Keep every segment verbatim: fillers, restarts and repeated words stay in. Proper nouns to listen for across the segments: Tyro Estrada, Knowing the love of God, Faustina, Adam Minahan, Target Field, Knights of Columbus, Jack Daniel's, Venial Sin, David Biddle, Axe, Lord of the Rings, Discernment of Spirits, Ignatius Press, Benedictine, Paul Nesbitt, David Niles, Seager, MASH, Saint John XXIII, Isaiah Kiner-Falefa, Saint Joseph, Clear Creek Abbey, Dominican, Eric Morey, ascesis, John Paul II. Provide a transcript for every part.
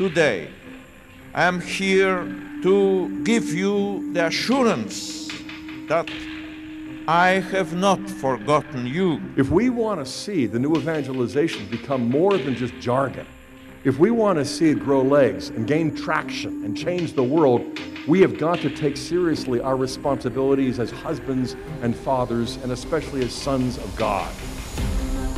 today. I am here to give you the assurance that I have not forgotten you. If we want to see the new evangelization become more than just jargon, if we want to see it grow legs and gain traction and change the world, we have got to take seriously our responsibilities as husbands and fathers, and especially as sons of God.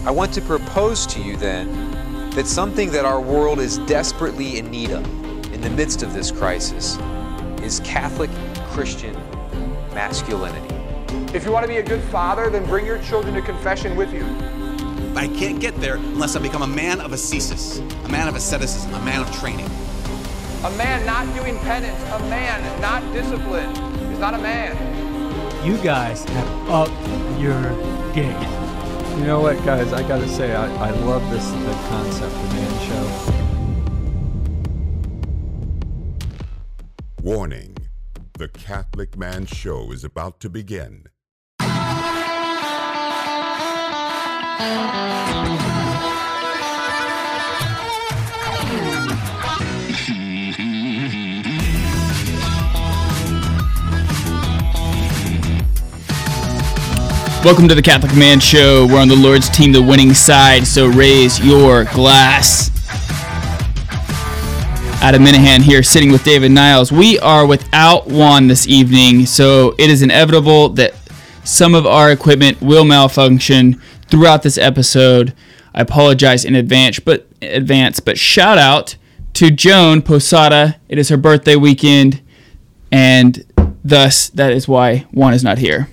I want to propose to you then that something that our world is desperately in need of in the midst of this crisis is Catholic Christian masculinity. If you want to be a good father, then bring your children to confession with you. But I can't get there unless I become a man of ascesis, a man of asceticism, a man of training. A man not doing penance, a man not disciplined, is not a man. You guys have upped your game. You know what, guys, I gotta say, I, I love this the concept of Man Show. Warning, the Catholic Man Show is about to begin. Welcome to the Catholic Man Show. We're on the Lord's team, the winning side, so raise your glass. Adam Minahan here, sitting with David Niles. We are without Juan this evening, so it is inevitable that some of our equipment will malfunction throughout this episode. I apologize in advance, but advance, but shout out to Joan Posada. It is her birthday weekend, and thus that is why Juan is not here.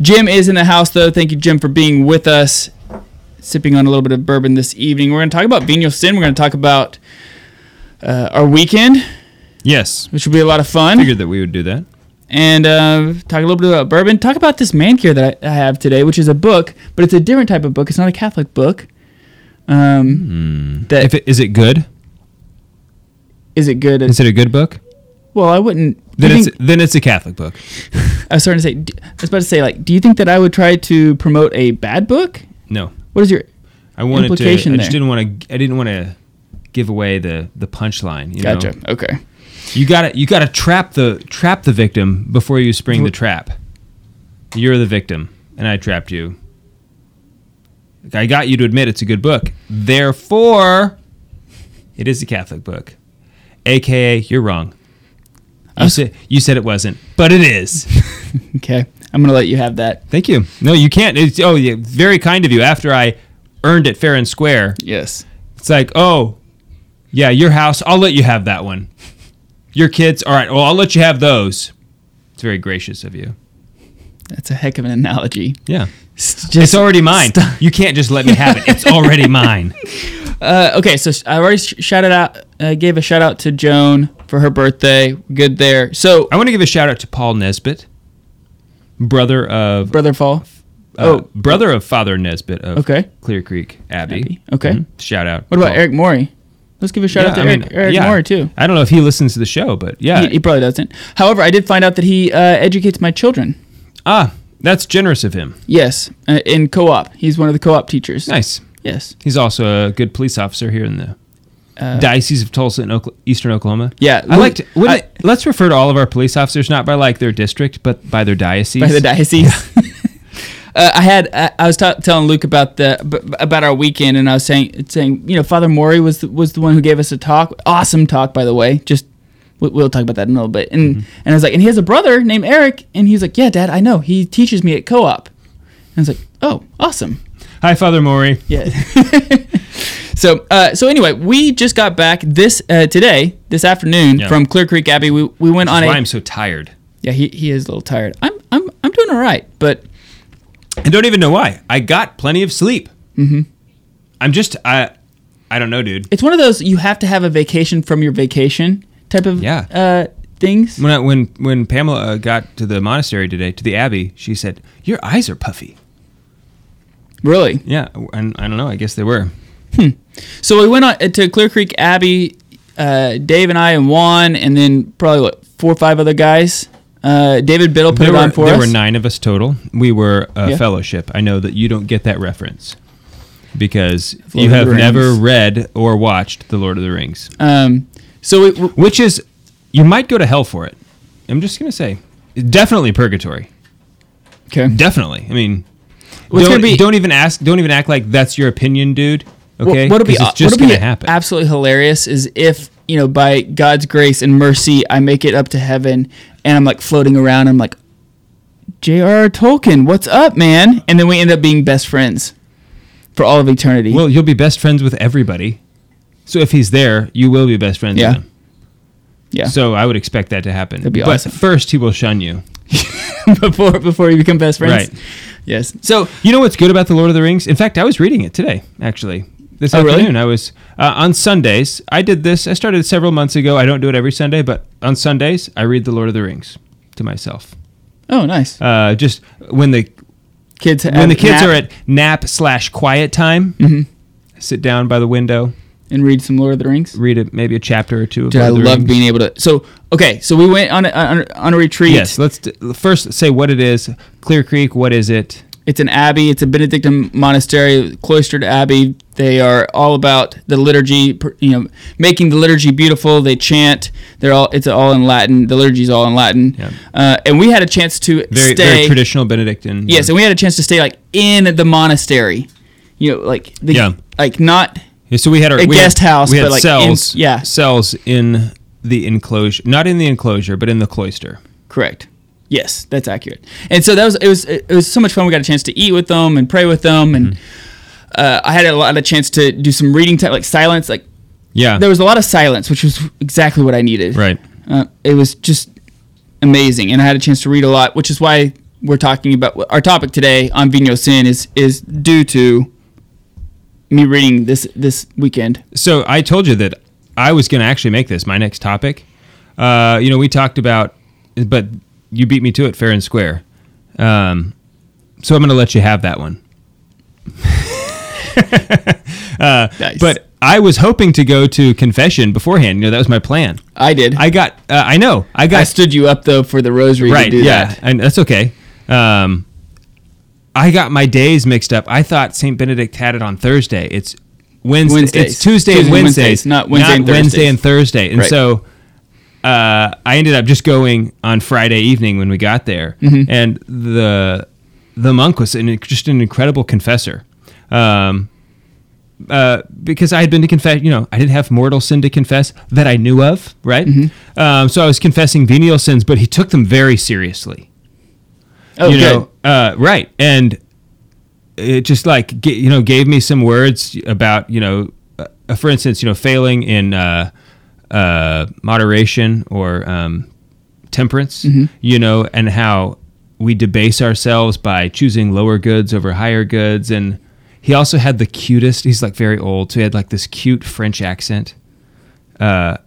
Jim is in the house, though. Thank you, Jim, for being with us, sipping on a little bit of bourbon this evening. We're going to talk about venial sin. We're going to talk about uh, our weekend. Yes. Which will be a lot of fun. Figured that we would do that. And uh, talk a little bit about bourbon. Talk about this man care that I have today, which is a book, but it's a different type of book. It's not a Catholic book. Um, mm. that if it, is it good? Is it good? Is it a good book? Well, I wouldn't. Then it's think, then it's a Catholic book. I was starting to say. I was about to say, like, do you think that I would try to promote a bad book? No. What is your I wanted implication to, I there? I just didn't want to. I didn't want to give away the the punchline. You gotcha. Know? Okay. You gotta you gotta trap the trap the victim before you spring the trap. You're the victim, and I trapped you. I got you to admit it's a good book. Therefore, it is a Catholic book, A K A you're wrong. You, was, said, you said it wasn't, but it is. Okay, I'm gonna let you have that. Thank you. No, you can't. It's, oh, yeah, very kind of you. After I earned it fair and square. Yes. It's like, oh, yeah, your house. I'll let you have that one. Your kids, all right, well, I'll let you have those. It's very gracious of you. That's a heck of an analogy. Yeah. It's, just, it's already mine. St- you can't just let me have it. It's already mine. Uh, okay, so I already shouted out, uh, gave a shout-out to Joan for her birthday. Good there. So I want to give a shout-out to Paul Nesbitt, brother of... Brother Paul. Uh, oh. Brother of Father Nesbitt of okay. Clear Creek Abbey. Abbey. Okay. Mm-hmm. Shout-out. What about Paul. Eric Morey? Let's give a shout yeah, out to I Eric, mean, Eric yeah. Moore, too. I don't know if he listens to the show, but yeah. He, he probably doesn't. However, I did find out that he uh, educates my children. Ah, that's generous of him. Yes, uh, in co-op. He's one of the co-op teachers. Nice. Yes. He's also a good police officer here in the uh, Diocese of Tulsa in Oklahoma, Eastern Oklahoma. Yeah. I like to, I, it, let's refer to all of our police officers not by like their district, but by their diocese. By the diocese. Yeah. Uh, I had I, I was t- telling Luke about the b- about our weekend, and I was saying saying you know Father Morey was the, was the one who gave us a talk, awesome talk by the way. Just we'll, we'll talk about that in a little bit. And mm-hmm. and I was like, and he has a brother named Eric, and he's like, yeah, Dad, I know. He teaches me at co-op. And I was like, oh, awesome. Hi, Father Morey. Yeah. so uh, so anyway, we just got back this uh, today this afternoon yeah. from Clear Creek Abbey. We we went That's on. Why a, I'm so tired. Yeah, he he is a little tired. I'm I'm I'm doing all right, but. I don't even know why. I got plenty of sleep. Mm-hmm. I'm just, I I don't know, dude. It's one of those, you have to have a vacation from your vacation type of yeah. uh, things. When I, when when Pamela got to the monastery today, to the abbey, she said, your eyes are puffy. Really? Yeah, and I don't know. I guess they were. Hmm. So we went on to Clear Creek Abbey, uh, Dave and I and Juan, and then probably, what, four or five other guys? Uh, David Biddle put there it were, on for there us. There were nine of us total. We were a yeah. fellowship. I know that you don't get that reference. because you have never read or watched The Lord of the Rings. Um, so it w- Which is, you might go to hell for it. I'm just going to say, definitely purgatory. Okay. Definitely. I mean, well, don't, be, don't even ask, don't even act like that's your opinion, dude. Okay. Well, what'll be, it's just going to happen. Absolutely hilarious is if, you know, by God's grace and mercy, I make it up to heaven and I'm like floating around. And I'm like, J R R. Tolkien, what's up, man? And then we end up being best friends for all of eternity. Well, you'll be best friends with everybody. So if he's there, you will be best friends yeah. with him. Yeah. So I would expect that to happen. That'd be awesome. But first, he will shun you. before before you become best friends. Right. Yes. So you know what's good about The Lord of the Rings? In fact, I was reading it today, actually. This oh, afternoon, really? I was uh, on Sundays. I did this. I started several months ago. I don't do it every Sunday, but on Sundays, I read The Lord of the Rings to myself. Oh, nice. Uh, just when the kids when the kids nap. are at nap slash quiet time, mm-hmm. I sit down by the window and read some Lord of the Rings. Read a, maybe a chapter or two. of Dude, Lord I of the love Rings. being able to. So okay, so we went on a, on a, on a retreat. Yes, let's d- first say what it is. Clear Creek. What is it? It's an abbey. It's a Benedictine monastery, cloistered abbey. They are all about the liturgy, you know, making the liturgy beautiful. They chant. They're all. It's all in Latin. The liturgy is all in Latin. Yeah. Uh, and we had a chance to very, stay. Very traditional Benedictine. Yes, yeah. And we had a chance to stay like in the monastery, you know, like the, yeah, like not. Yeah, so we had our a we guest had, house. We had but like cells. In, yeah, cells in the enclosure, not in the enclosure, but in the cloister. Correct. Yes, that's accurate. And so that was it was it was so much fun. We got a chance to eat with them and pray with them, and mm-hmm. uh, I had a lot of chance to do some reading type, like silence, like yeah. There was a lot of silence, which was exactly what I needed. Right. Uh, it was just amazing, and I had a chance to read a lot, which is why we're talking about our topic today on Vino Sin is is due to me reading this this weekend. So I told you that I was going to actually make this my next topic. Uh, you know, we talked about, but. You beat me to it fair and square. Um, so I'm going to let you have that one. uh, nice. But I was hoping to go to confession beforehand. You know, that was my plan. I did. I got, uh, I know. I got. I stood you up, though, for the rosary right, to do yeah, that. Right, yeah. That's okay. Um, I got my days mixed up. I thought Saint Benedict had it on Thursday. It's Wednesday. Wednesdays. It's Tuesday Tuesdays and Wednesdays. Wednesdays. Not Wednesday not and Wednesday and Thursday. And right. so... Uh, I ended up just going on Friday evening when we got there, mm-hmm. and the the monk was an, just an incredible confessor, um, uh, because I had been to confess. You know, I didn't have mortal sin to confess that I knew of, right? Mm-hmm. Um, so I was confessing venial sins, but he took them very seriously. Oh, you know, good. Uh, right, and it just like g- you know gave me some words about you know, uh, for instance, you know, failing in. Uh, Uh, moderation or um, temperance, mm-hmm. you know, and how we debase ourselves by choosing lower goods over higher goods. And he also had the cutest, he's like very old, so he had like this cute French accent. Uh,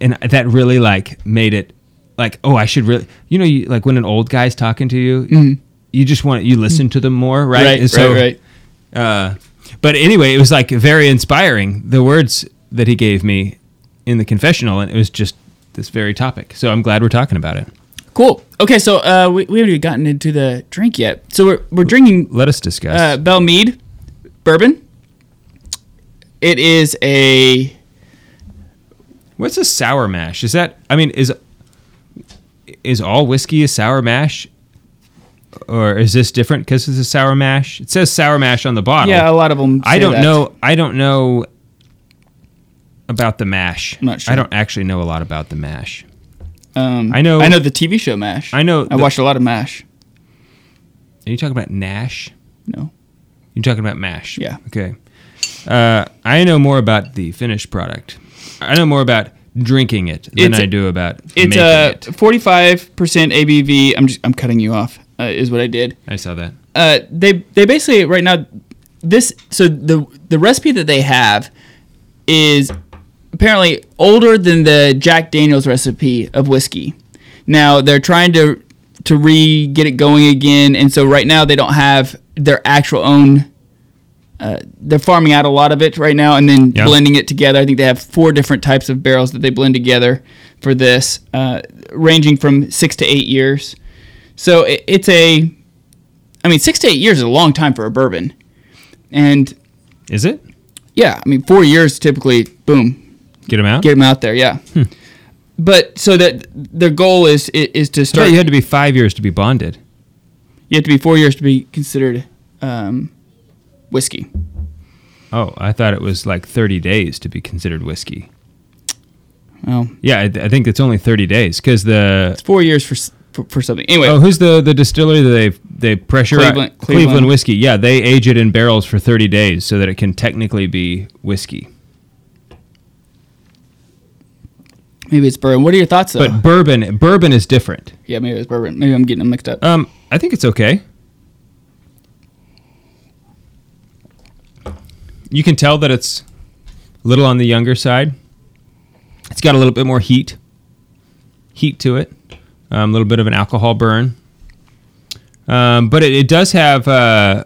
and that really like made it like, oh, I should really, you know, you, like when an old guy's talking to you, mm-hmm. you just want, you listen to them more, right? Right, and so, right, right. Uh, but anyway, it was like very inspiring, the words that he gave me in the confessional, and it was just this very topic. So I'm glad we're talking about it. Cool. Okay, so uh, we, we haven't gotten into the drink yet. So we're we're drinking... Let us discuss. Uh, Belle Meade bourbon. It is a... What's a sour mash? Is that... I mean, is is all whiskey a sour mash? Or is this different because it's a sour mash? It says sour mash on the bottle. Yeah, a lot of them say I don't that. know. I don't know... About the mash. I'm not sure. I don't actually know a lot about the mash. Um, I know I know the T V show MASH. I know. I the, watched a lot of MASH. Are you talking about Nash? No. You're talking about MASH? Yeah. Okay. Uh, I know more about the finished product. I know more about drinking it than it's, I do about it's making a it. It's forty-five percent A B V. I'm just, I'm cutting you off, uh, is what I did. I saw that. Uh, they they basically, right now, this, so the the recipe that they have is... apparently older than the Jack Daniel's recipe of whiskey. Now they're trying to to re get it going again, and so right now they don't have their actual own. Uh, they're farming out a lot of it right now, and then yeah. blending it together. I think they have four different types of barrels that they blend together for this, uh, ranging from six to eight years. So it, it's a, I mean, six to eight years is a long time for a bourbon, and Is it? Yeah. I mean, four years typically, boom. Get them out? Get them out there, yeah. Hmm. But so that their goal is is to start... I thought you had to be five years to be bonded. You have to be four years to be considered um, whiskey. Oh, I thought it was like thirty days to be considered whiskey. Well, yeah, I, th- I think it's only thirty days because the... It's four years for... For, for something. Anyway. Oh, who's the, the distillery that they they pressure Cleveland, out? Cleveland. Cleveland Whiskey. Yeah, they age it in barrels for thirty days so that it can technically be whiskey. Maybe it's bourbon. What are your thoughts, though? But bourbon bourbon is different. Yeah, maybe it's bourbon. Maybe I'm getting them mixed up. Um, I think it's okay. You can tell that it's a little on the younger side. It's got a little bit more heat. Heat to it. A um, little bit of an alcohol burn. Um, but it, it does have, uh,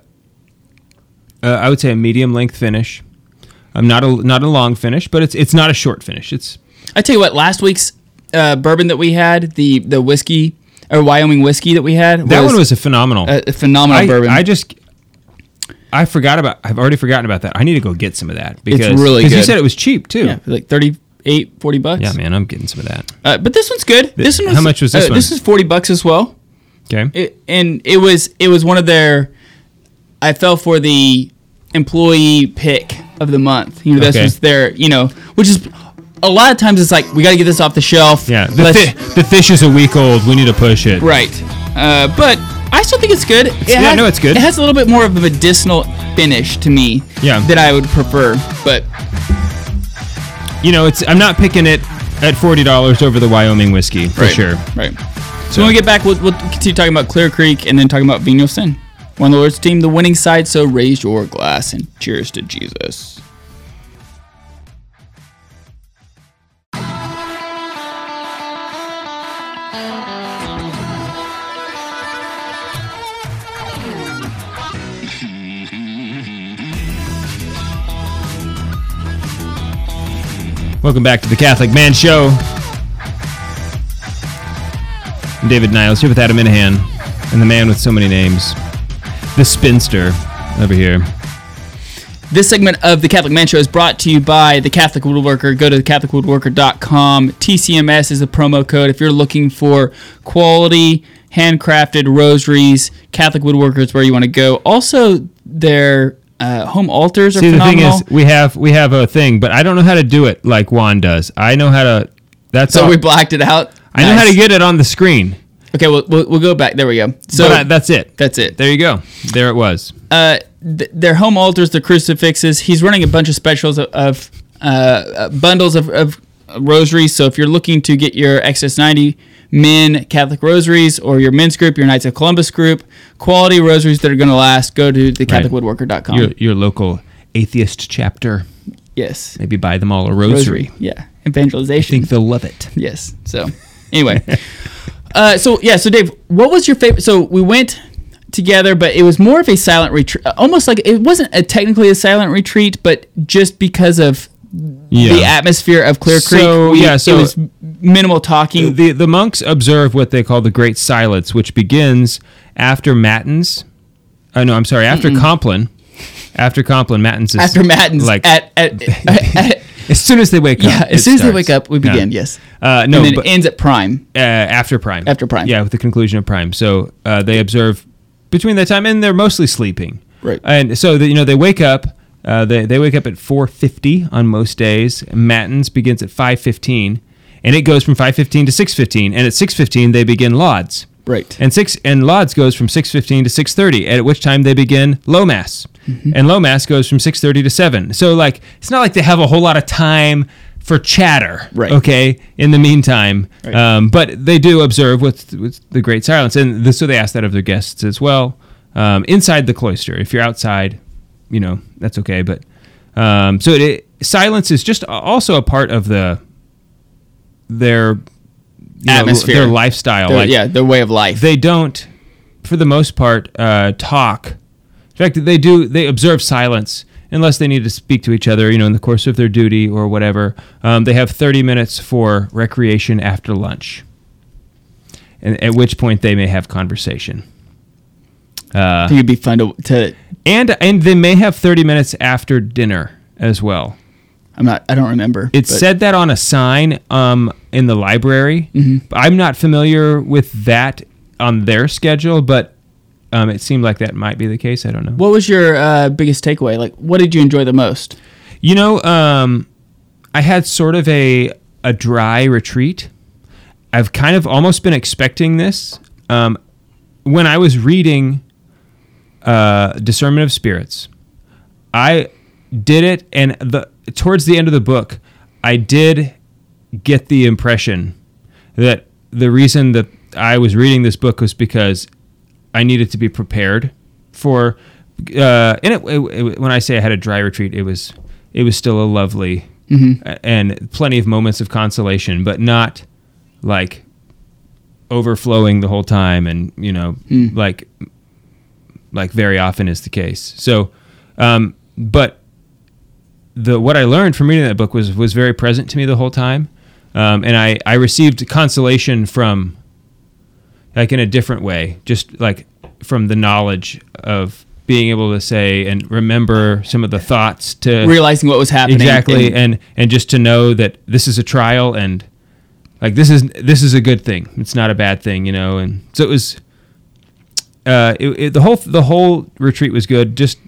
uh, I would say, a medium-length finish. Um, not a not a long finish, but it's it's not a short finish. It's. I tell you what, last week's uh, bourbon that we had, the, the whiskey, or Wyoming whiskey that we had. Was that one was a phenomenal. A, a phenomenal I, bourbon. I just, I forgot about, I've already forgotten about that. I need to go get some of that. Because, it's really good. Because you said it was cheap, too. Yeah, like thirty, eight, forty bucks. Yeah, man, I'm getting some of that. Uh, but this one's good. This one was, how much was this uh, one? This is forty bucks as well. Okay. It, and it was it was one of their. I fell for the employee pick of the month. You know, okay. This was their. You know, which is a lot of times it's like we got to get this off the shelf. Yeah. The, fi- the fish is a week old. We need to push it. Right. Uh, but I still think it's good. It's, it yeah, has, I know it's good. It has a little bit more of a medicinal finish to me. Yeah. That I would prefer, but. You know, it's. I'm not picking it at forty dollars over the Wyoming whiskey, for right, sure. Right. So, so when we get back, we'll, we'll continue talking about Clear Creek and then talking about venial sin. We're on the Lord's team, the winning side, so raise your glass and cheers to Jesus. Welcome back to the Catholic Man Show. I'm David Niles here with Adam Minahan and the man with so many names, the spinster over here. This segment of the Catholic Man Show is brought to you by the Catholic Woodworker. Go to the catholic woodworker dot com. T C M S is the promo code. If you're looking for quality, handcrafted rosaries, Catholic Woodworker is where you want to go. Also, their... Uh, home altars are See, phenomenal. See, the thing is, we have we have a thing, but I don't know how to do it like Juan does. I know how to. That's so all. We blacked it out. I nice. know how to get it on the screen. Okay, we'll we'll, we'll go back. There we go. So I, that's it. That's it. There you go. There it was. Uh, th- their home altars, the crucifixes. He's running a bunch of specials of, of uh, bundles of, of rosaries. So if you're looking to get your Exodus ninety men Catholic rosaries or your men's group, your Knights of Columbus group, quality rosaries that are going to last, go to the catholic woodworker dot com. Your, your local atheist chapter. Yes. Maybe buy them all a rosary. rosary. Yeah. Evangelization. I think they'll love it. Yes. So, anyway. uh, so, yeah. So, Dave, what was your favorite? So, we went together, but it was more of a silent retreat. Almost like it wasn't a, technically a silent retreat, but just because of... Yeah. The atmosphere of Clear Creek. So, we, yeah, so it was minimal talking. The, the monks observe what they call the Great Silence, which begins after Matins. Oh, no, I'm sorry, after Mm-mm. Compline. After Compline, Matins is... After Matins. Like, at, at, at, at, as soon as they wake yeah, up. Yeah, as soon starts. as they wake up, we begin, yeah. yes. Uh, no, and then but, it ends at Prime. Uh, after Prime. After Prime. Yeah, with the conclusion of Prime. So uh, they observe between that time, and they're mostly sleeping. Right. And so, the, you know, they wake up. Uh, they they wake up at four fifty on most days. Matins begins at five fifteen, and it goes from five fifteen to six fifteen. And at six fifteen, they begin Lauds. Right. And six and Lauds goes from six fifteen to six thirty, at which time they begin Low Mass. Mm-hmm. And Low Mass goes from six thirty to seven. So, like, it's not like they have a whole lot of time for chatter, right. okay, in the meantime. Right. Um, but they do observe with, with the Great Silence. And the, so they ask that of their guests as well. Um, inside the cloister, if you're outside... You know, that's okay, but um, so it, it, silence is just also a part of the their atmosphere, know, their lifestyle, their, like, yeah, their way of life. They don't, for the most part, uh, talk. In fact, they do they observe silence unless they need to speak to each other, you know, in the course of their duty or whatever. Um, they have thirty minutes for recreation after lunch, and at which point they may have conversation. Uh, I think it'd be fun to, to and and they may have thirty minutes after dinner as well. I'm not. I don't remember. It but. said that on a sign um, in the library. Mm-hmm. I'm not familiar with that on their schedule, but um, it seemed like that might be the case. I don't know. What was your uh, biggest takeaway? Like, what did you enjoy the most? You know, um, I had sort of a a dry retreat. I've kind of almost been expecting this. Um, when I was reading uh, Discernment of Spirits, I did it, and the towards the end of the book, I did get the impression that the reason that I was reading this book was because I needed to be prepared for. Uh, and it, it, when I say I had a dry retreat, it was it was still a lovely mm-hmm. and plenty of moments of consolation, but not like overflowing the whole time, and you know, mm. like like very often is the case. So, um, but. The, what I learned from reading that book was, was very present to me the whole time. Um, and I, I received consolation from, like in a different way, just like from the knowledge of being able to say and remember some of the thoughts, to realizing what was happening. Exactly. And, and, and just to know that this is a trial, and like, this is, this is a good thing. It's not a bad thing, you know? And so it was, uh, it, it, the whole, the whole retreat was good. Just,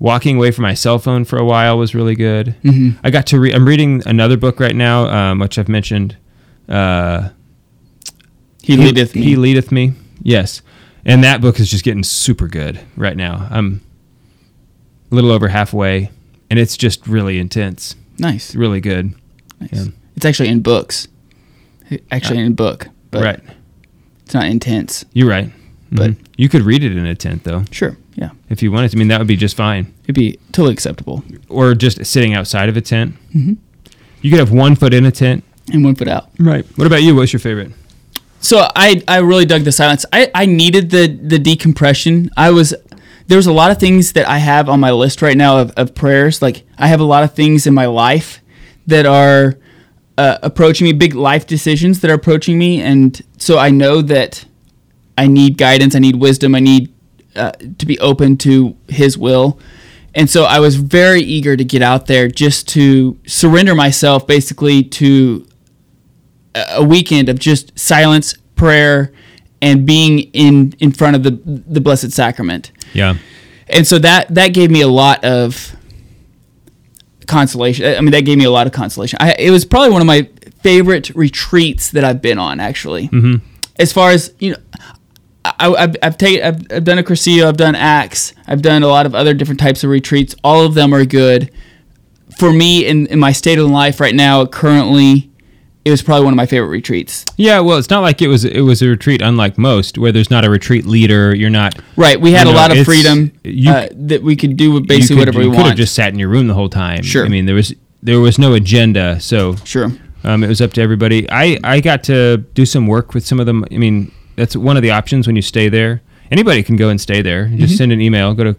walking away from my cell phone for a while was really good. Mm-hmm. I got to read. I'm reading another book right now, um, which I've mentioned. Uh, he leadeth me. He leadeth me. Yes, and that book is just getting super good right now. I'm a little over halfway, and it's just really intense. Nice. Really good. Nice. Yeah. It's actually in books. Actually, uh, in book. But right. It's not intense. You're right. But mm-hmm. you could read it in a tent, though. Sure. Yeah. If you wanted to. I mean, that would be just fine. It'd be totally acceptable. Or just sitting outside of a tent. Mm-hmm. You could have one foot in a tent. And one foot out. Right. What about you? What's your favorite? So I, I really dug the silence. I, I needed the, the decompression. I was, there was a lot of things that I have on my list right now of, of prayers. Like, I have a lot of things in my life that are uh, approaching me, big life decisions that are approaching me. And so I know that I need guidance. I need wisdom. I need Uh, to be open to his will. And so I was very eager to get out there, just to surrender myself basically to a weekend of just silence, prayer, and being in, in front of the the Blessed Sacrament. Yeah. And so that, that gave me a lot of consolation. I mean, that gave me a lot of consolation. I, it was probably one of my favorite retreats that I've been on, actually. Mm-hmm. As far as, you know, I, I've, I've taken, I've, I've done a Cursillo, I've done Axe, I've done a lot of other different types of retreats. All of them are good. For me, in, in my state of life right now, currently, it was probably one of my favorite retreats. Yeah, well, it's not like it was it was a retreat, unlike most, where there's not a retreat leader. You're not right. We had you know, a lot of freedom you, uh, that we could do basically could, whatever we want. You could have just sat in your room the whole time. Sure. I mean, there was there was no agenda, so sure. Um, it was up to everybody. I I got to do some work with some of them. I mean. That's one of the options when you stay there. Anybody can go and stay there. Just mm-hmm. send an email. Go to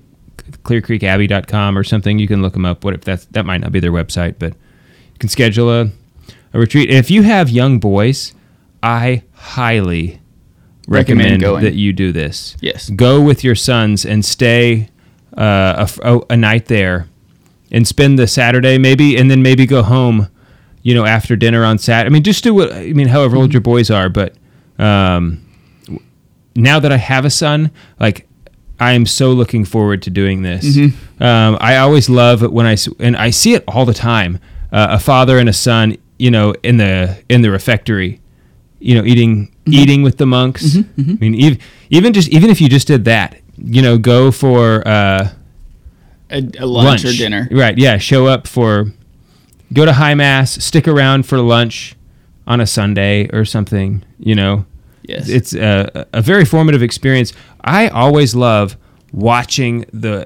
clear creek abbey dot com or something. You can look them up. What if that's, that might not be their website, but you can schedule a, a retreat. And if you have young boys, I highly recommend, recommend that you do this. Yes. Go with your sons and stay uh, a, a night there and spend the Saturday maybe, and then maybe go home, you know, after dinner on Saturday. I mean, just do what, I mean, however mm-hmm. old your boys are, but... Um, Now that I have a son, like, I am so looking forward to doing this. Mm-hmm. Um, I always love when I, and I see it all the time, uh, a father and a son, you know, in the in the refectory, you know, eating mm-hmm. eating with the monks. Mm-hmm. Mm-hmm. I mean, even, even just even if you just did that, you know, go for uh, a, a lunch, lunch or dinner, right? Yeah, show up for, go to High Mass, stick around for lunch on a Sunday or something, you know. Yes. It's a, a very formative experience. I always love watching the,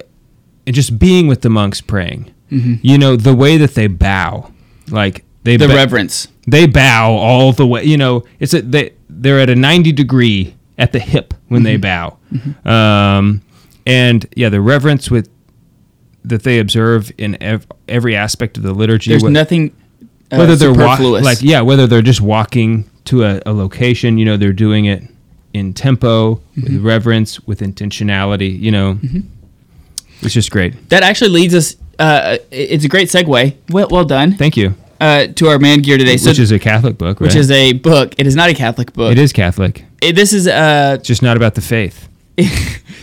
and just being with the monks praying. Mm-hmm. You know, the way that they bow, like they the ba- reverence. They bow all the way. You know, it's a, they they're at a ninety degree at the hip when mm-hmm. they bow, mm-hmm. um, and yeah, the reverence with that they observe in ev- every aspect of the liturgy. There's what, nothing uh, whether superfluous. They're wa- like yeah, whether they're just walking to a, a location, you know, they're doing it in tempo, mm-hmm. with reverence, with intentionality, you know. Mm-hmm. It's just great. That actually leads us, uh, it's a great segue. Well, well done. Thank you. Uh, to our man gear today. So, which is a Catholic book, right? Which is a book. It is not a Catholic book. It is Catholic. It, this is... Uh, it's just not about the faith.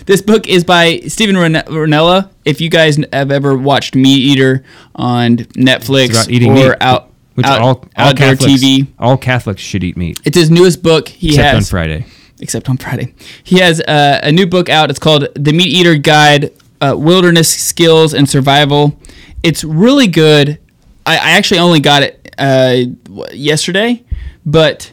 This book is by Stephen Rinella. If you guys have ever watched Meat Eater on Netflix or meat, out, which out, all, all outdoor Catholics, T V. All Catholics should eat meat. It's his newest book. He Except has, on Friday. Except on Friday. He has uh, a new book out. It's called The Meat Eater Guide, uh, Wilderness Skills and Survival. It's really good. I actually only got it uh, yesterday, but...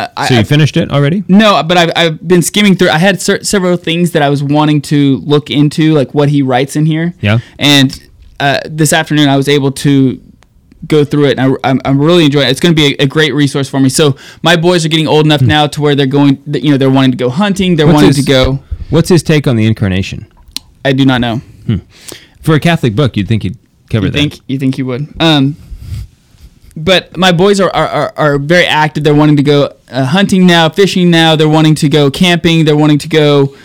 I, so you I, finished it already? No, but I've, I've been skimming through. I had ser- several things that I was wanting to look into, like what he writes in here. Yeah. And uh, this afternoon I was able to go through it, and I, I'm, I'm really enjoying it. It's going to be a, a great resource for me. So my boys are getting old enough mm-hmm. now to where they're going, you know, they're wanting to go hunting, they're what's wanting his, to go... What's his take on the Incarnation? I do not know. Hmm. For a Catholic book, you'd think he'd... Cover you that. think you think you would? Um, but my boys are, are, are, are very active. They're wanting to go uh, hunting now, fishing now. They're wanting to go camping. They're wanting to go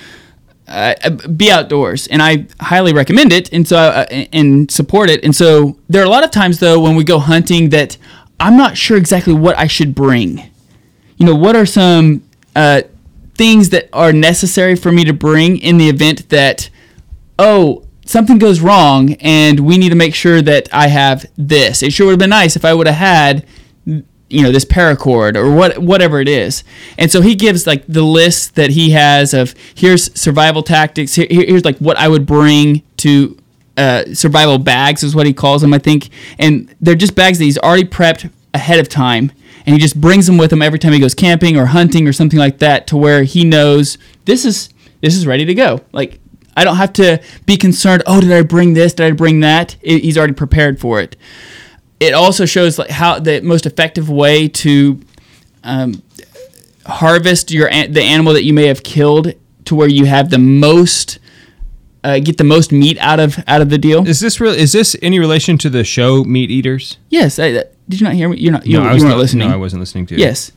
uh, be outdoors, and I highly recommend it. And so uh, and support it. And so there are a lot of times though when we go hunting that I'm not sure exactly what I should bring. You know, what are some uh, things that are necessary for me to bring in the event that oh. something goes wrong, and we need to make sure that I have this. It sure would have been nice if I would have had, you know, this paracord or what, whatever it is. And so he gives like the list that he has of here's survival tactics. Here, here's like what I would bring to uh, survival bags is what he calls them, I think. And they're just bags that he's already prepped ahead of time, and he just brings them with him every time he goes camping or hunting or something like that, to where he knows this is this is ready to go. Like. I don't have to be concerned, oh, did I bring this? Did I bring that? It, he's already prepared for it. It also shows like how the most effective way to um, harvest your the animal that you may have killed to where you have the most, uh, get the most meat out of out of the deal. Is this real? Is this any relation to the show Meat Eaters? Yes. I, I, did you not hear me? You're not. You, no, you I was weren't not listening. No, I wasn't listening to you. Yes.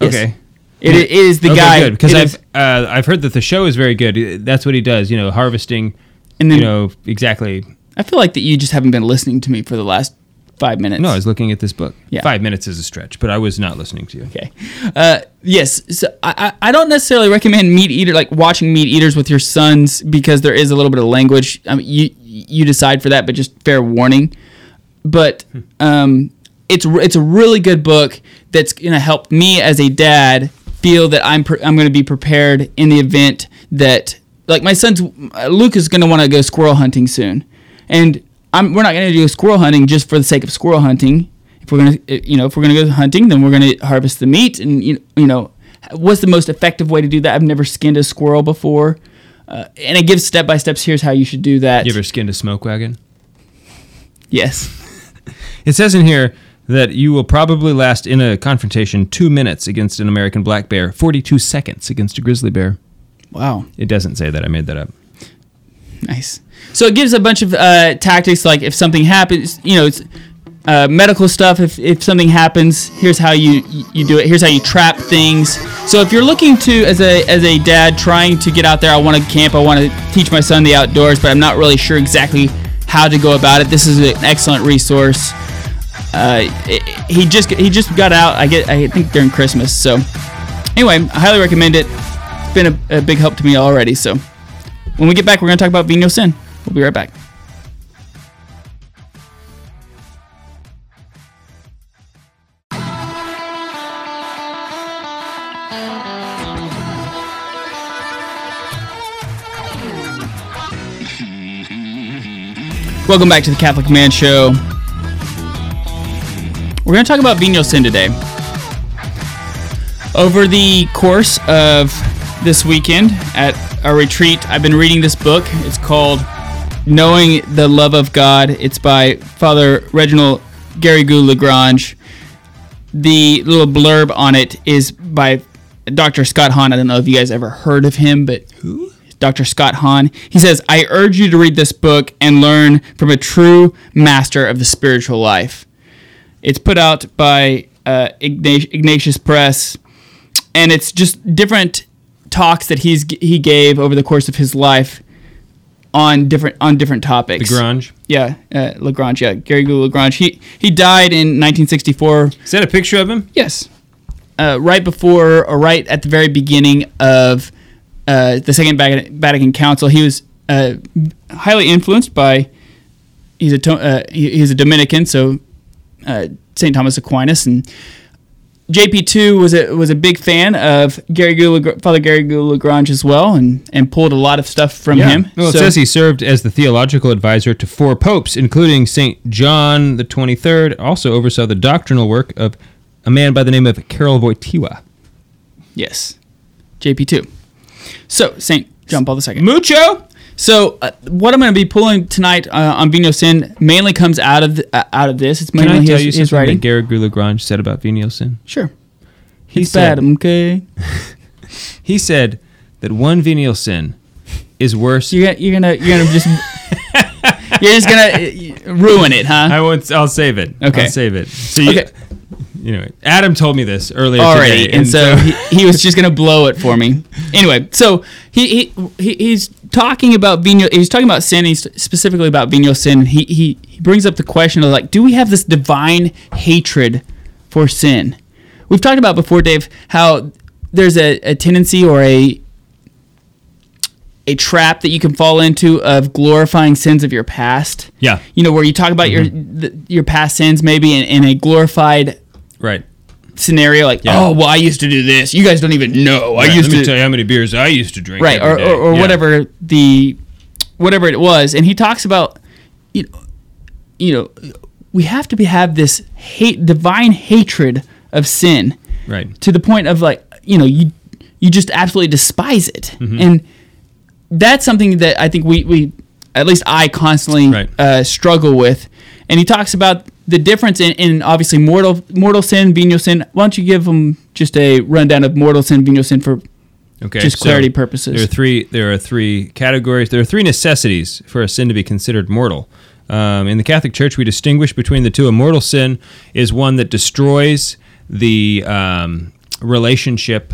Okay. Yes. It, it is the okay, guy. Good, because I've uh, I've heard that the show is very good. That's what he does, you know, harvesting, and then, you know, exactly. I feel like that you just haven't been listening to me for the last five minutes. No, I was looking at this book. Yeah. Five minutes is a stretch, but I was not listening to you. Okay. Uh, yes, so I, I don't necessarily recommend Meat Eater, like watching Meat Eaters with your sons, because there is a little bit of language. I mean, you you decide for that, but just fair warning. But um, it's it's a really good book that's going to help me as a dad feel that I'm pre- I'm going to be prepared in the event that, like, my son's uh, Luke is going to want to go squirrel hunting soon, and I'm we're not going to do squirrel hunting just for the sake of squirrel hunting. If we're going to, you know, if we're going to go hunting, then we're going to harvest the meat, and you you know, what's the most effective way to do that? I've never skinned a squirrel before, uh, and it gives step by steps. Here's how you should do that. You ever skinned a smoke wagon? Yes. It says in here that you will probably last in a confrontation two minutes against an American black bear, forty-two seconds against a grizzly bear. Wow. It doesn't say that. I made that up. Nice. So it gives a bunch of uh, tactics, like if something happens, you know, it's uh, medical stuff. If if something happens, here's how you, you do it. Here's how you trap things. So if you're looking to, as a as a dad, trying to get out there, I want to camp, I want to teach my son the outdoors, but I'm not really sure exactly how to go about it, this is an excellent resource. Uh, it, he just he just got out. I get I think during Christmas. So anyway, I highly recommend it. It's been a, a big help to me already. So when we get back, we're going to talk about venial sin. We'll be right back. Welcome back to the Catholic Man Show. We're going to talk about venial sin today. Over the course of this weekend at our retreat, I've been reading this book. It's called Knowing the Love of God. It's by Father Reginald Garrigou-Lagrange. The little blurb on it is by Doctor Scott Hahn. I don't know if you guys ever heard of him, but who? Doctor Scott Hahn. He says, "I urge you to read this book and learn from a true master of the spiritual life." It's put out by uh, Ignatius Press, and it's just different talks that he's he gave over the course of his life on different on different topics. Lagrange? Yeah, uh, Lagrange, yeah. Garrigou-Lagrange. He, he died in nineteen sixty-four. Is that a picture of him? Yes. Uh, right before, or right at the very beginning of uh, the Second Vatican Council, he was uh, highly influenced by, he's a, uh, he's a Dominican, so uh, Saint Thomas Aquinas, and J P two was a was a big fan of Garrigou, Father Garrigou-Lagrange as well, and, and pulled a lot of stuff from yeah. him. Well, so, it says he served as the theological advisor to four popes, including Saint John the twenty-third, also oversaw the doctrinal work of a man by the name of Karol Wojtyła. Yes, J P two. So, Saint John Paul the second. Mucho! So, uh, what I'm going to be pulling tonight uh, on Venial Sin mainly comes out of the, uh, out of this. It's mainly Can I tell his, you his writing. Can I tell you something that Garrigou-Lagrange said about Venial Sin? Sure. He it's said, bad, okay? He said that one venial sin is worse... You're going you're to you're gonna just... you're just going to ruin it, huh? I won't, I'll save it. Okay. I'll save it. So you, okay. Anyway, Adam told me this earlier Already, today. And, and so he, he was just going to blow it for me. Anyway, so he, he he's... talking about venial, he's talking about sin, he's specifically about venial sin. He, he he brings up the question of, like, do we have this divine hatred for sin? We've talked about before, Dave, how there's a, a tendency or a a trap that you can fall into of glorifying sins of your past. Yeah. You know, where you talk about mm-hmm. your the, your past sins maybe in, in a glorified right scenario, like, yeah. oh, well, I used to do this. You guys don't even know. I right, used let me to tell you how many beers I used to drink. Right, every or, day. or or yeah. whatever the whatever it was. And he talks about, you know, you know, we have to be, have this hate, divine hatred of sin, right? To the point of, like, you know, you you just absolutely despise it, mm-hmm. and that's something that I think we we at least I constantly right. uh, struggle with. And he talks about the difference in, in obviously mortal mortal sin, venial sin. Why don't you give them just a rundown of mortal sin, venial sin for okay, just clarity so purposes? There are three. There are three categories. There are three necessities for a sin to be considered mortal. Um, in the Catholic Church, we distinguish between the two. A mortal sin is one that destroys the um, relationship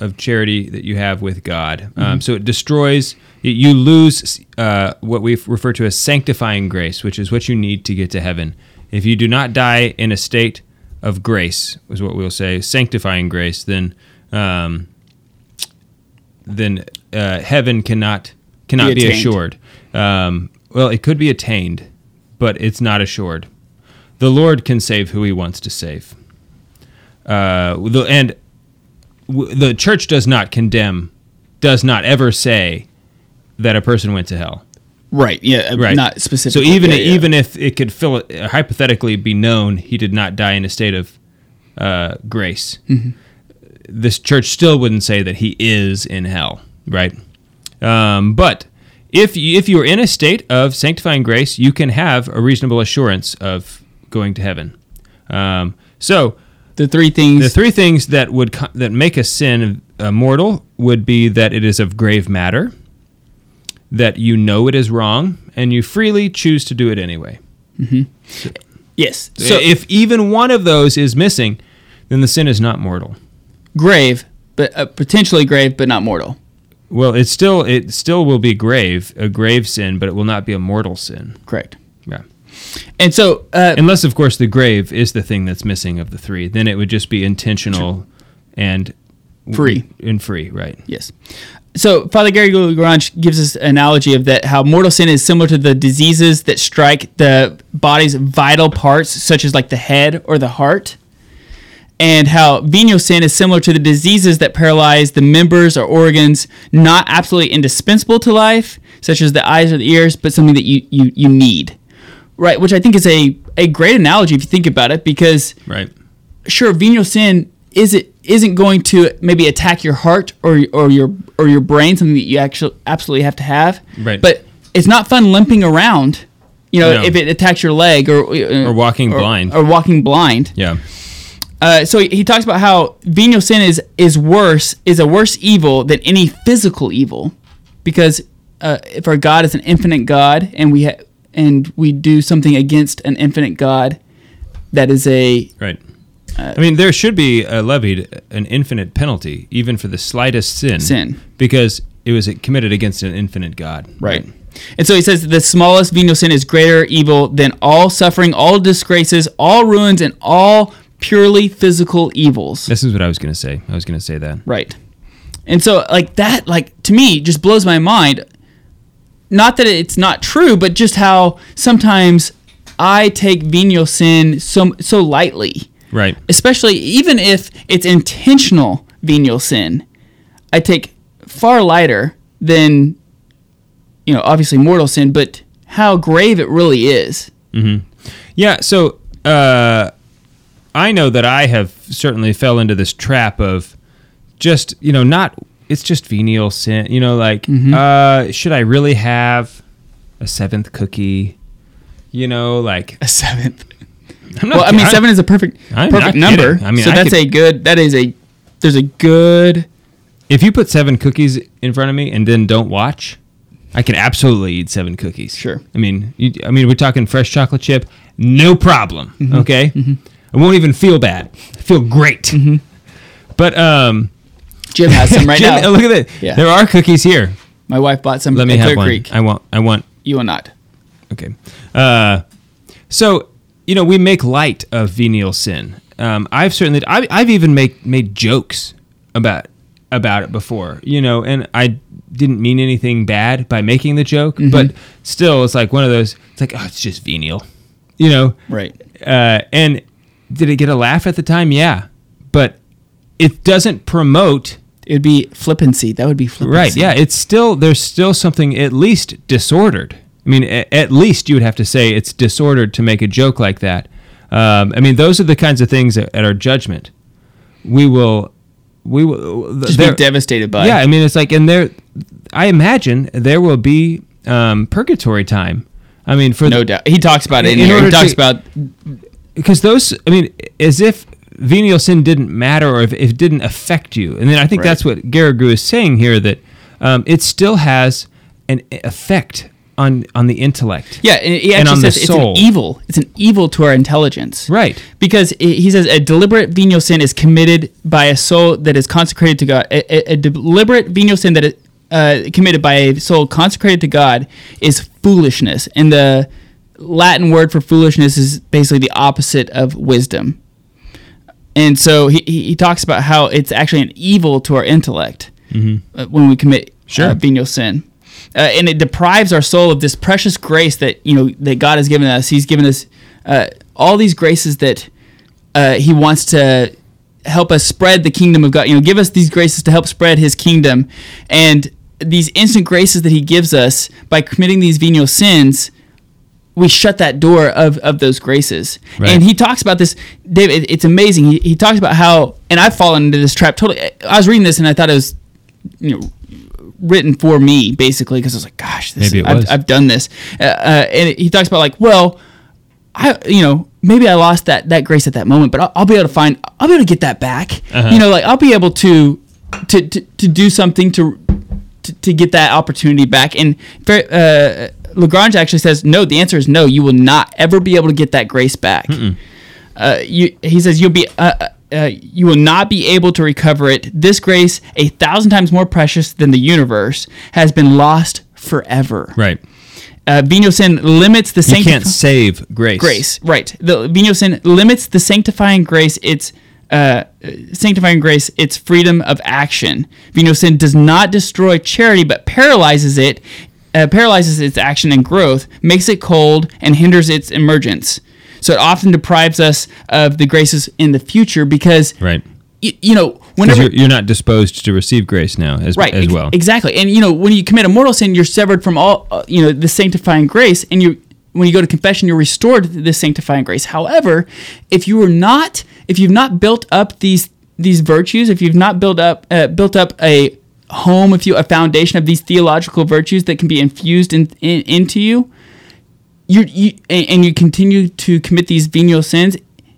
of charity that you have with God. Mm-hmm. Um, so it destroys. You lose uh, what we refer to as sanctifying grace, which is what you need to get to heaven. If you do not die in a state of grace, is what we'll say, sanctifying grace, then um, then uh, heaven cannot cannot be, be assured. Um, well, it could be attained, but it's not assured. The Lord can save who He wants to save, uh, the, and w- the Church does not condemn, does not ever say that a person went to hell. Right, yeah, right. Not specifically. So even yeah, yeah. even if it could fill, uh, hypothetically be known he did not die in a state of uh, grace, mm-hmm. this church still wouldn't say that he is in hell, right? Um, but if you, if you are in a state of sanctifying grace, you can have a reasonable assurance of going to heaven. Um, so the three things the three things that would co- that make a sin uh, mortal would be that it is of grave matter, that you know it is wrong, and you freely choose to do it anyway. Mm-hmm. So, yes. So if even one of those is missing, then the sin is not mortal. Grave, but uh, potentially grave, but not mortal. Well, it's still it still will be grave, a grave sin, but it will not be a mortal sin. Correct. Yeah. And so, uh, unless of course the grave is the thing that's missing of the three, then it would just be intentional true. and free and free, right? Yes. So, Father Garrigou-Lagrange gives us an analogy of that, how mortal sin is similar to the diseases that strike the body's vital parts, such as like the head or the heart, and how venial sin is similar to the diseases that paralyze the members or organs, not absolutely indispensable to life, such as the eyes or the ears, but something that you, you, you need, right? Which I think is a, a great analogy if you think about it, because right. sure, venial sin is it, isn't going to maybe attack your heart or or your or your brain, something that you actually absolutely have to have. Right. But it's not fun limping around, you know, no. if it attacks your leg or uh, or walking or, blind or walking blind. Yeah. Uh, so he, he talks about how venial sin is is worse is a worse evil than any physical evil, because uh, if our God is an infinite God and we ha- and we do something against an infinite God, that is a right. Uh, I mean, there should be uh, levied an infinite penalty, even for the slightest sin. Sin. Because it was committed against an infinite God. Right. right. And so he says the smallest venial sin is greater evil than all suffering, all disgraces, all ruins, and all purely physical evils. This is what I was going to say. I was going to say that. Right. And so, like, that, like, to me, just blows my mind. Not that it's not true, but just how sometimes I take venial sin so so lightly. Right. Especially even if it's intentional venial sin, I take far lighter than, you know, obviously mortal sin, but how grave it really is. Mm-hmm. Yeah, so uh, I know that I have certainly fell into this trap of just, you know, not, it's just venial sin, you know, like, mm-hmm. uh, should I really have a seventh cookie? You know, like... A seventh. I'm not, well, I mean, I'm, seven is a perfect perfect number. I mean, so I that's could, a good... That is a... There's a good... If you put seven cookies in front of me and then don't watch, I can absolutely eat seven cookies. Sure. I mean, you, I mean, we're talking fresh chocolate chip. No problem. Mm-hmm. Okay? Mm-hmm. I won't even feel bad. I feel great. Mm-hmm. But, um... Jim has some right Jim, now. Look at that. Yeah. There are cookies here. My wife bought some Let me at have Clear one. Creek. I want... I want... You will not. Okay. Uh, so... You know, we make light of venial sin. Um, I've certainly, I, I've even make, made jokes about about it before, you know, and I didn't mean anything bad by making the joke, mm-hmm. but still, it's like one of those, it's like, oh, it's just venial, you know? Right. Uh, and did it get a laugh at the time? Yeah. But it doesn't promote... It'd be flippancy. That would be flippancy. Right, yeah. It's still, there's still something at least disordered. I mean, at least you would have to say it's disordered to make a joke like that. Um, I mean, those are the kinds of things that, at our judgment we will, we will just be devastated by. Yeah, I mean, it's like, and there, I imagine there will be um, purgatory time. I mean, for no the, doubt, he talks about it in here. He talks to, about because those. I mean, as if venial sin didn't matter or if it didn't affect you. And then I think right. that's what Garrigou is saying here, that um, it still has an effect. On, on the intellect. Yeah, and he actually and on says the soul. It's an evil. It's an evil to our intelligence. Right. Because he says a deliberate venial sin is committed by a soul that is consecrated to God. A, a, a deliberate venial sin that is uh, committed by a soul consecrated to God is foolishness. And the Latin word for foolishness is basically the opposite of wisdom. And so he, he talks about how it's actually an evil to our intellect mm-hmm. when we commit sure. uh, venial sin. Uh, and it deprives our soul of this precious grace that, you know, that God has given us. He's given us uh, all these graces that uh, he wants to help us spread the kingdom of God. You know, give us these graces to help spread his kingdom. And these instant graces that he gives us by committing these venial sins, we shut that door of, of those graces. Right. And he talks about this, David, it's amazing. He, he talks about how, and I've fallen into this trap totally. I was reading this and I thought it was, you know, written for me, basically, because I was like, gosh, this is, I've, I've done this. Uh, uh, and he talks about, like, well, I, you know, maybe I lost that, that grace at that moment, but I'll, I'll be able to find, I'll be able to get that back. Uh-huh. You know, like, I'll be able to to, to, to do something to, to to get that opportunity back. And uh, Lagrange actually says, no, the answer is no, you will not ever be able to get that grace back. Uh, you, he says, you'll be... Uh, Uh, you will not be able to recover it. This grace, a thousand times more precious than the universe, has been lost forever. Right. Uh, venial sin limits the sanctifying... You can't save grace. Grace, right. The venial sin limits the sanctifying grace, its uh, sanctifying grace, its freedom of action. Venial sin does not destroy charity, but paralyzes it, uh, paralyzes its action and growth, makes it cold, and hinders its emergence. So it often deprives us of the graces in the future because, right. you, you know, whenever... You're, you're not disposed to receive grace now as, right, as well. Ex- exactly. And, you know, when you commit a mortal sin, you're severed from all, uh, you know, the sanctifying grace. And you, when you go to confession, you're restored to this sanctifying grace. However, if you are not, if you've not built up these these virtues, if you've not built up uh, built up a home, if you a foundation of these theological virtues that can be infused in, in, into you, You, you and you continue to commit these venial sins,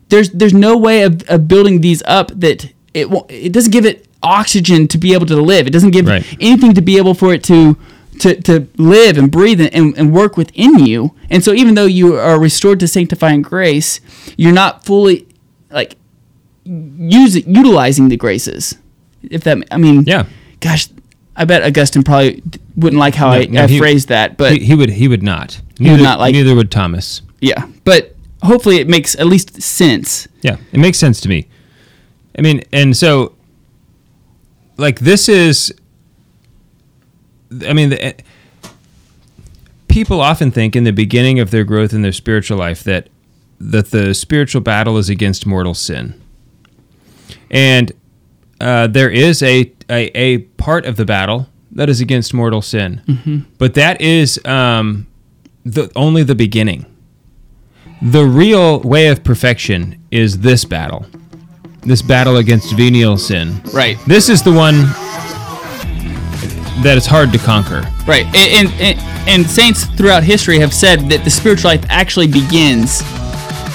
there's there's no way of, of building these up that it won't, it doesn't give it oxygen to be able to live. It doesn't give right. anything to be able for it to to, to live and breathe and, and work within you. And so even though you are restored to sanctifying grace, you're not fully, like, use it, utilizing the graces. If that, I mean, yeah. Gosh, I bet Augustine probably wouldn't like how no, I, no, I he, phrased that, but he, he would. He would not. Neither, he would not like. Neither would Thomas. Yeah, but hopefully it makes at least sense. Yeah, it makes sense to me. I mean, and so, like, this is. I mean, the, people often think in the beginning of their growth in their spiritual life that that the spiritual battle is against mortal sin, and uh, there is a, a a part of the battle that is against mortal sin, mm-hmm. but that is um, the only the beginning. The real way of perfection is this battle, this battle against venial sin. Right. This is the one that it's hard to conquer. Right. And, and and saints throughout history have said that the spiritual life actually begins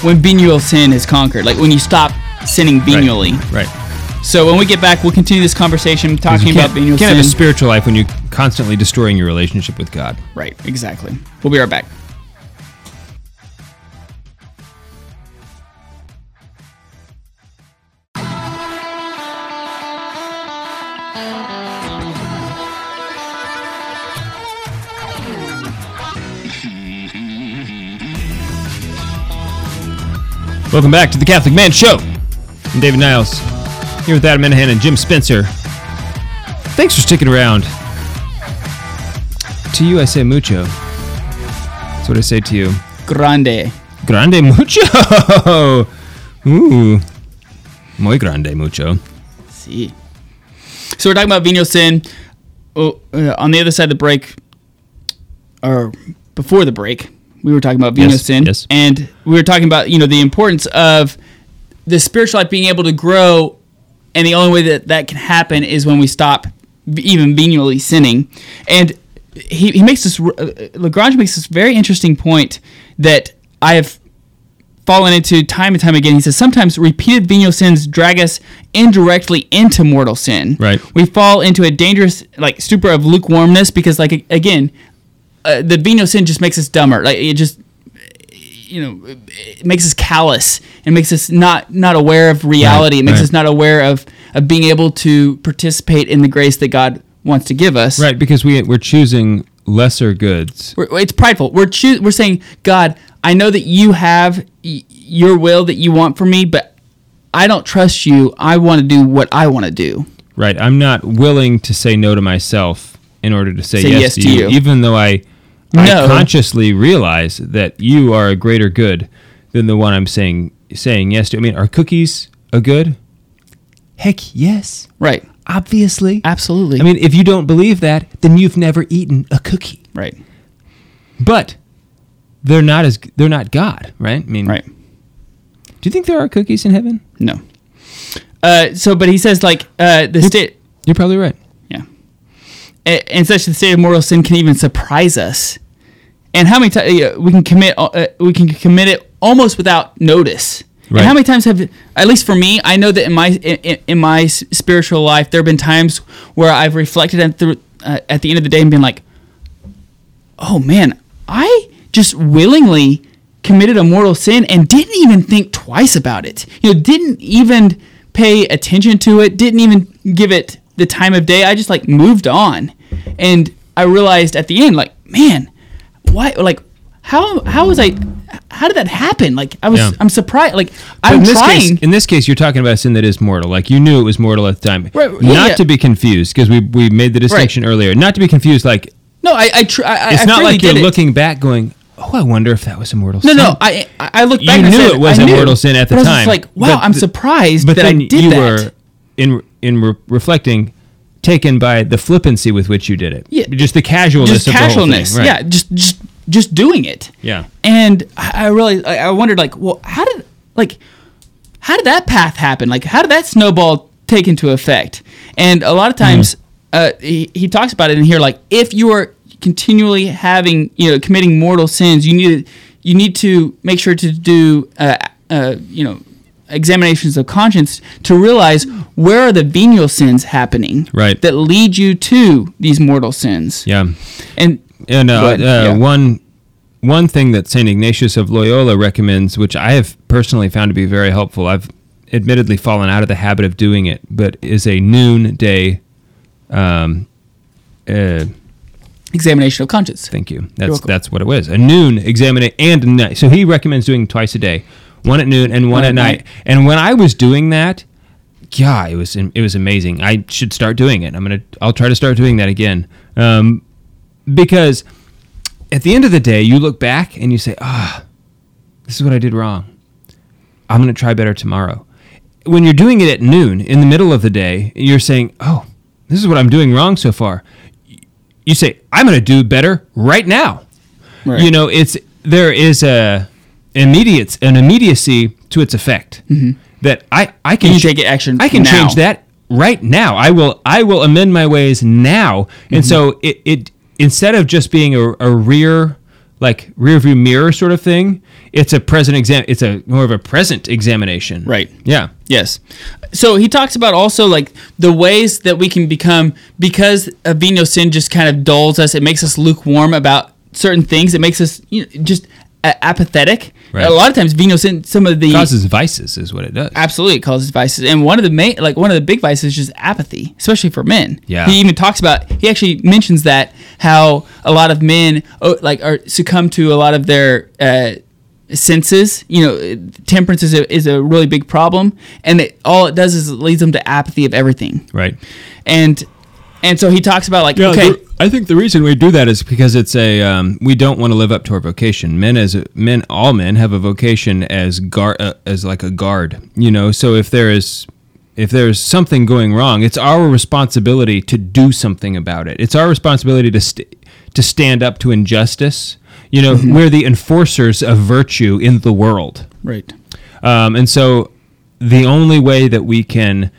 when venial sin is conquered, like when you stop sinning venially. Right. right. So when we get back, we'll continue this conversation talking about venial sin. You can't have a spiritual life when you're constantly destroying your relationship with God. Right, exactly. We'll be right back. Welcome back to the Catholic Man Show. I'm David Niles, here with Adam Minahan and Jim Spencer. Thanks for sticking around. To you, I say mucho. That's what I say to you. Grande. Grande mucho. Ooh. Muy grande mucho. Sí. So we're talking about venial sin. Oh, uh, on the other side of the break, or before the break, we were talking about venial yes, sin, yes. and we were talking about, you know, the importance of the spiritual life being able to grow, and the only way that that can happen is when we stop even venially sinning. And he, he makes this, uh, Lagrange makes this very interesting point that I have fallen into time and time again. He says, sometimes repeated venial sins drag us indirectly into mortal sin. Right. We fall into a dangerous, like, stupor of lukewarmness because, like, again... Uh, the venial sin just makes us dumber. Like it just, you know, it makes us callous. It makes us not, not aware of reality. Right, it makes right. us not aware of, of being able to participate in the grace that God wants to give us. Right, because we we're choosing lesser goods. We're, it's prideful. We're choo- We're saying, God, I know that you have y- your will that you want for me, but I don't trust you. I want to do what I want to do. Right. I'm not willing to say no to myself in order to say, say yes, yes to you, you, even though I. No. I consciously realize that you are a greater good than the one I'm saying saying yes to. I mean, are cookies a good? Heck yes. Right. Obviously. Absolutely. I mean, if you don't believe that, then you've never eaten a cookie. Right. But they're not as they're not God, right? I mean, right. Do you think there are cookies in heaven? No. Uh, so, but he says, like, uh, the state... You're probably right. And such the state of mortal sin can even surprise us, and how many times uh, we can commit, uh, we can commit it almost without notice. Right. And how many times have, at least for me, I know that in my in, in my spiritual life, there have been times where I've reflected and through uh, at the end of the day and been like, "Oh man, I just willingly committed a mortal sin and didn't even think twice about it. You know, didn't even pay attention to it. Didn't even give it." The time of day, I just like moved on, and I realized at the end, like, man, why? Like, how? How was I? How did that happen? Like, I was, yeah. I'm surprised. Like, but I'm in trying. Case, in this case, you're talking about a sin that is mortal. Like, you knew it was mortal at the time. Right. Not yeah. to be confused, because we we made the distinction right. earlier. Not to be confused. Like, no, I, I, tr- I it's I not like you're it. looking back, going, oh, I wonder if that was a mortal no, sin. No, no, I, I looked back. You and knew I said, it was I a knew, mortal sin at the but time. I was like, wow, but I'm th- surprised but that then I did you that. Were in in re- reflecting, taken by the flippancy with which you did it. Yeah. Just the casualness just of casualness. the whole thing. Right. Yeah, just, just just doing it. Yeah. And I really, I wondered, like, well, how did, like, how did that path happen? Like, how did that snowball take into effect? And a lot of times, mm. uh, he, he talks about it in here, like, if you are continually having, you know, committing mortal sins, you need to, you need to make sure to do, uh, uh, you know, examinations of conscience to realize where are the venial sins happening right. that lead you to these mortal sins. Yeah, and and uh, uh, yeah. one one thing that Saint Ignatius of Loyola recommends, which I have personally found to be very helpful. I've admittedly fallen out of the habit of doing it, but is a noonday um, uh, examination of conscience. Thank you. That's that's what it was. A noon examination and night. So he recommends doing twice a day, one at noon and one, one at night. night. And when I was doing that, yeah, it was it was amazing. I should start doing it. I'm gonna. I'll try to start doing that again. Um, because at the end of the day, you look back and you say, ah, oh, this is what I did wrong. I'm going to try better tomorrow. When you're doing it at noon, in the middle of the day, you're saying, oh, this is what I'm doing wrong so far. You say, I'm going to do better right now. Right. You know, it's there is a immediate, an immediacy to its effect mm-hmm. that I, I can, can you take action I can now. change that right now. I will I will amend my ways now. Mm-hmm. And so it, it instead of just being a, a rear like rear view mirror sort of thing, it's a present exam. It's a more of a present examination. Right. Yeah. Yes. So he talks about also like the ways that we can become, because a venial sin just kind of dulls us. It makes us lukewarm about certain things. It makes us you know, just apathetic. Right. A lot of times venial sin, some of the... causes vices is what it does. Absolutely, it causes vices. And one of the main, like one of the big vices is just apathy, especially for men. Yeah. He even talks about, he actually mentions that, how a lot of men oh, like are succumb to a lot of their uh, senses. You know, temperance is a, is a really big problem. And it, all it does is it leads them to apathy of everything. Right. And... And so he talks about like, yeah, okay. The, I think the reason we do that is because it's a um, we don't want to live up to our vocation. Men as a, men, all men have a vocation as guard, uh, as like a guard, you know. So if there is if there is something going wrong, it's our responsibility to do something about it. It's our responsibility to st- to stand up to injustice. You know, mm-hmm. we're the enforcers of virtue in the world, right? Um, and so the only way that we can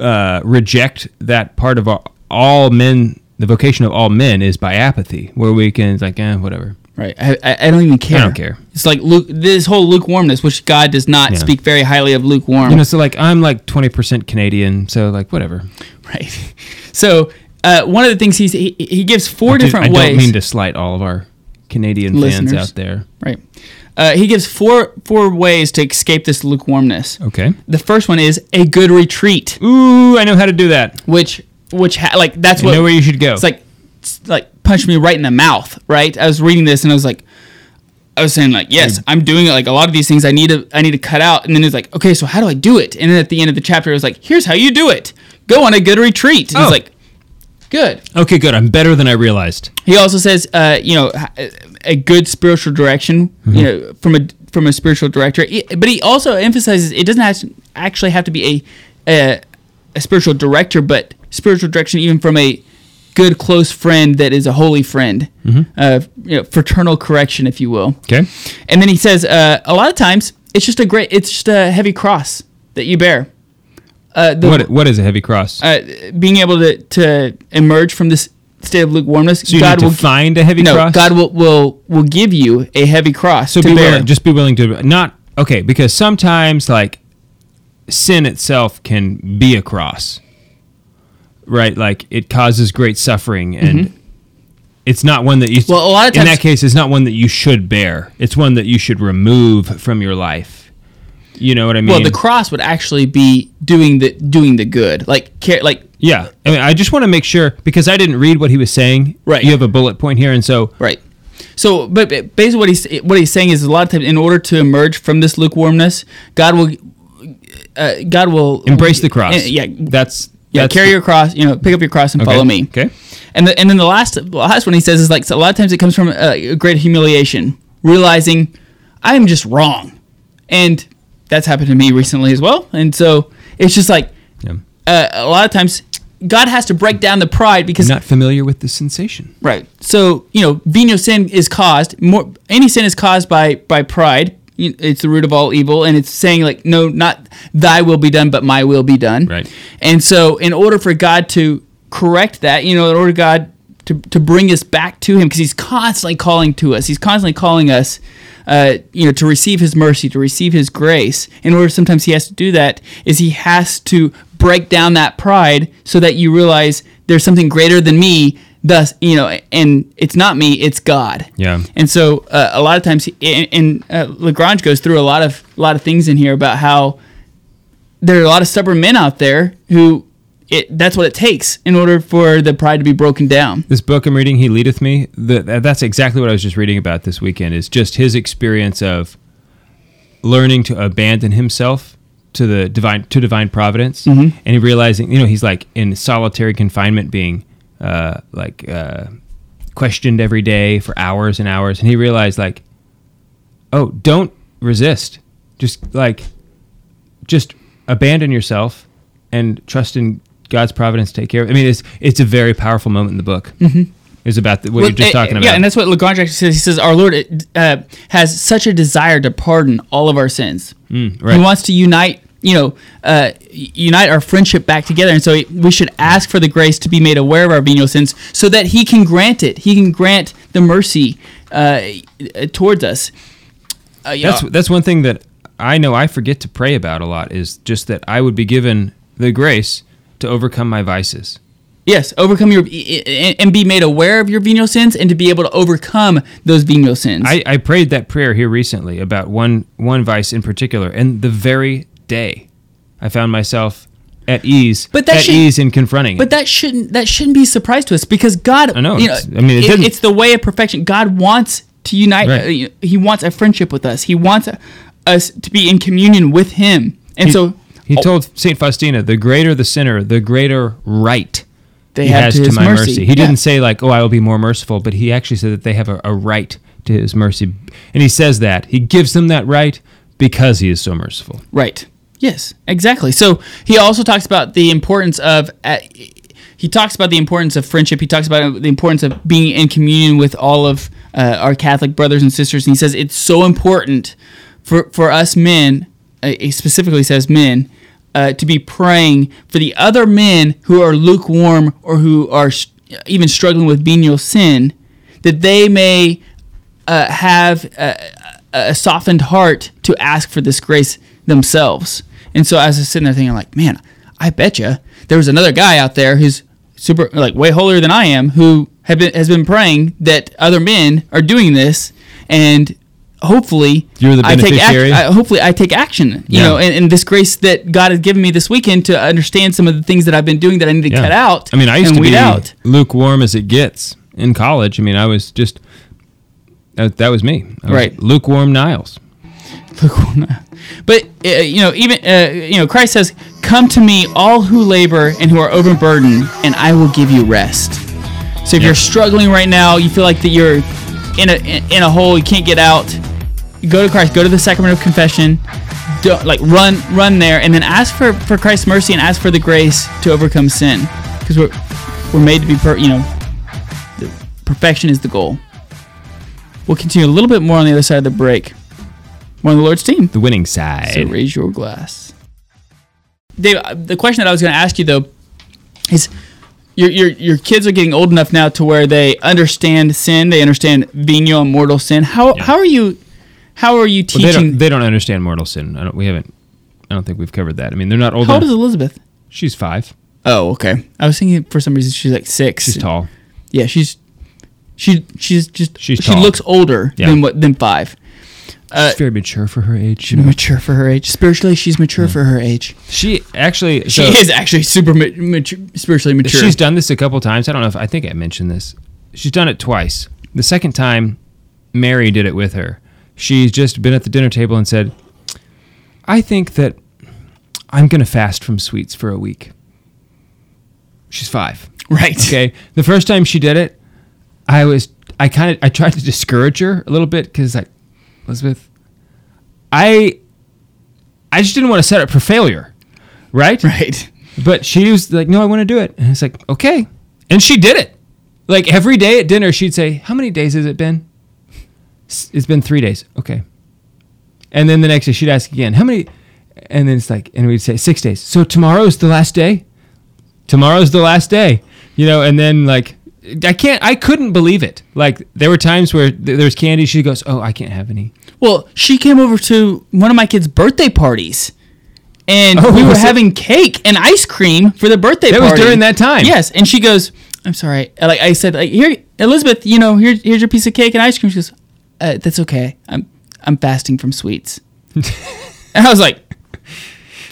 Uh, reject that part of our, all men, the vocation of all men, is by apathy, where we can, it's like, eh, whatever. Right. I, I, I don't even care. I don't care. It's like Luke, this whole lukewarmness, which God does not yeah. speak very highly of lukewarm. You know, so like, I'm like twenty percent Canadian, so like, whatever. Right. So, uh, one of the things he's, he, he gives four I different do, I ways. I don't mean to slight all of our Canadian listeners. Fans out there. Right. Uh, he gives four four ways to escape this lukewarmness. Okay. The first one is a good retreat. Ooh, I know how to do that. Which which ha- like that's I what know where you should go. It's like it's like punch me right in the mouth. Right. I was reading this and I was like, I was saying like, yes, I, I'm doing it. Like a lot of these things I need to I need to cut out. And then it's like, okay, so how do I do it? And then at the end of the chapter, it was like, here's how you do it. Go on a good retreat. And oh. I was like, good. Okay, good. I'm better than I realized. He also says, uh, you know, a good spiritual direction, mm-hmm. you know, from a from a spiritual director. But he also emphasizes it doesn't have to actually have to be a, a a spiritual director, but spiritual direction even from a good close friend that is a holy friend, mm-hmm. uh, you know, fraternal correction, if you will. Okay. And then he says, uh, a lot of times it's just a great, it's just a heavy cross that you bear. Uh, the, what what is a heavy cross? Uh, being able to, to emerge from this state of lukewarmness. So you God need to will find a heavy no, cross. No, God will, will will give you a heavy cross. So to be bear. Willing, just be willing to not okay because sometimes like sin itself can be a cross, right? Like it causes great suffering, and mm-hmm. it's not one that you. Well, a lot of times, in that case, it's not one that you should bear. It's one that you should remove from your life. You know what I mean? Well, the cross would actually be doing the doing the good, like care, like yeah. I mean, I just want to make sure because I didn't read what he was saying. Right. You have a bullet point here, and so right. So, but basically, what he's what he's saying is a lot of times, in order to emerge from this lukewarmness, God will, uh, God will embrace the cross. Uh, yeah, that's yeah. That's carry the, your cross. You know, pick up your cross and okay, follow me. Okay. And the, and then the last last one he says is like so a lot of times it comes from a uh, great humiliation, realizing I am just wrong, and that's happened to me recently as well. And so it's just like yeah. uh, a lot of times God has to break down the pride because... Not familiar with the sensation. Right. So, you know, venial sin is caused... more any sin is caused by, by pride. It's the root of all evil. And it's saying like, no, not thy will be done, but my will be done. Right. And so in order for God to correct that, you know, in order for God to, to bring us back to him, because he's constantly calling to us. He's constantly calling us... Uh, you know, to receive his mercy, to receive his grace. In order, sometimes he has to do that, is he has to break down that pride so that you realize there's something greater than me, thus, you know, and it's not me, it's God. Yeah. And so uh, a lot of times, he, and, and uh, Lagrange goes through a lot of a lot of things in here about how there are a lot of stubborn men out there who it, that's what it takes in order for the pride to be broken down. This book I'm reading, He Leadeth Me, the, that's exactly what I was just reading about this weekend, is just his experience of learning to abandon himself to the divine to divine providence, mm-hmm. and realizing, you know, he's like in solitary confinement, being uh, like uh, questioned every day for hours and hours, and he realized, like, oh, don't resist, just like, just abandon yourself and trust in God's providence to take care of it. I mean, it's it's a very powerful moment in the book. Mm-hmm. Is about the, what well, you're just uh, talking about. Yeah, and that's what Lagrange actually says. He says, our Lord uh, has such a desire to pardon all of our sins. Mm, right. He wants to unite, you know, uh, unite our friendship back together. And so we should ask for the grace to be made aware of our venial sins so that he can grant it. He can grant the mercy uh, towards us. Uh, that's, that's one thing that I know I forget to pray about a lot, is just that I would be given the grace to overcome my vices. Yes, overcome your and be made aware of your venial sins, and to be able to overcome those venial sins. I, I prayed that prayer here recently about one one vice in particular, and the very day I found myself at ease, but that at should, ease in confronting. But it. that shouldn't that shouldn't be a surprise to us, because God, I know, you know it's, I mean, it it, it's the way of perfection. God wants to unite. Right. Uh, he wants a friendship with us. He wants us to be in communion with Him, and he, so He oh, told Saint Faustina, "The greater the sinner, the greater right." They he have has to, his to my mercy. mercy. He yeah. didn't say, like, oh, I will be more merciful, but he actually said that they have a, a right to his mercy. And he says that. He gives them that right because he is so merciful. Right. Yes, exactly. So he also talks about the importance of... Uh, he talks about the importance of friendship. He talks about the importance of being in communion with all of uh, our Catholic brothers and sisters. And he says it's so important for, for us men, uh, he specifically says men, Uh, to be praying for the other men who are lukewarm or who are st- even struggling with venial sin, that they may uh, have a, a softened heart to ask for this grace themselves. And so as I was sitting there thinking, like, man, I bet you there was another guy out there who's super, like, way holier than I am, who have been, has been praying that other men are doing this, and hopefully You're the beneficiary. I take ac- I, hopefully I take action, you yeah. know, and, and this grace that God has given me this weekend to understand some of the things that I've been doing that I need to yeah. cut out. I mean, I used to be out. lukewarm as it gets in college. I mean, I was just, that, that was me. I was right. Lukewarm Niles. Lukewarm Niles. But, uh, you know, even, uh, you know, Christ says, come to me all who labor and who are overburdened, and I will give you rest. So if yeah. you're struggling right now, you feel like that you're in a, in a hole, you can't get out, go to Christ, go to the sacrament of confession, don't, like run run there, and then ask for, for Christ's mercy, and ask for the grace to overcome sin, because we're we're made to be, per, you know, perfection is the goal. We'll continue a little bit more on the other side of the break. We're on the Lord's team. The winning side. So raise your glass. Dave, the question that I was going to ask you, though, is your, your, your kids are getting old enough now to where they understand sin, they understand venial and mortal sin. How yeah. how are you... How are you teaching? Well, they, don't, they don't understand mortal sin. I don't, we haven't. I don't think we've covered that. I mean, they're not old. How old is Elizabeth? She's five. Oh, okay. I was thinking for some reason she's like six. She's tall. Yeah, she's she she's just she's she tall. looks older yeah. than what than five. Uh, she's very mature for her age. She's mature for her age. Spiritually, she's mature yeah. for her age. She actually she so, is actually super mature, spiritually mature. She's done this a couple times. I don't know if I think I mentioned this. She's done it twice. The second time, Mary did it with her. She's just been at the dinner table and said, I think that I'm going to fast from sweets for a week. She's five. Right. Okay. The first time she did it, I was, I kind of, I tried to discourage her a little bit, because like, Elizabeth, I, I just didn't want to set up for failure. Right? Right. But she was like, no, I want to do it. And it's like, okay. And she did it. Like every day at dinner, she'd say, how many days has it been? It's been three days. Okay. And then the next day she'd ask again, how many? And then it's like, and we'd say six days. So tomorrow's the last day? Tomorrow's the last day. You know, and then like, I can't, I couldn't believe it. Like there were times where th- there's candy. She goes, oh, I can't have any. Well, she came over to one of my kids' birthday parties. And oh, we were having it? cake and ice cream for the birthday that party. That was during that time. Yes. And she goes, I'm sorry. Like I said, like, here, Elizabeth, you know, here, here's your piece of cake and ice cream. She goes, Uh, that's okay. I'm I'm fasting from sweets. And I was like,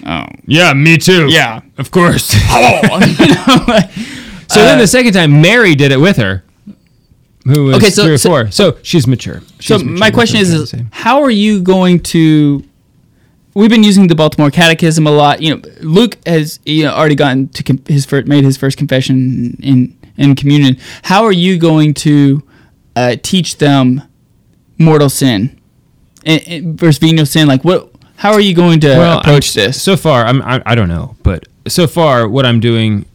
oh. Yeah, me too. Yeah. Of course. Oh, you know? So uh, then the second time, Mary did it with her, who was okay, so, three or so, four. So she's mature. She's so mature. My question is, is, how are you going to... We've been using the Baltimore Catechism a lot. You know, Luke has you know, already gotten to com- his first, made his first confession in, in communion. How are you going to uh, teach them mortal sin and, and versus venial sin? Like, what? How are you going to well, approach I'm, this? So far, I'm, I I don't know, but so far, what I'm doing,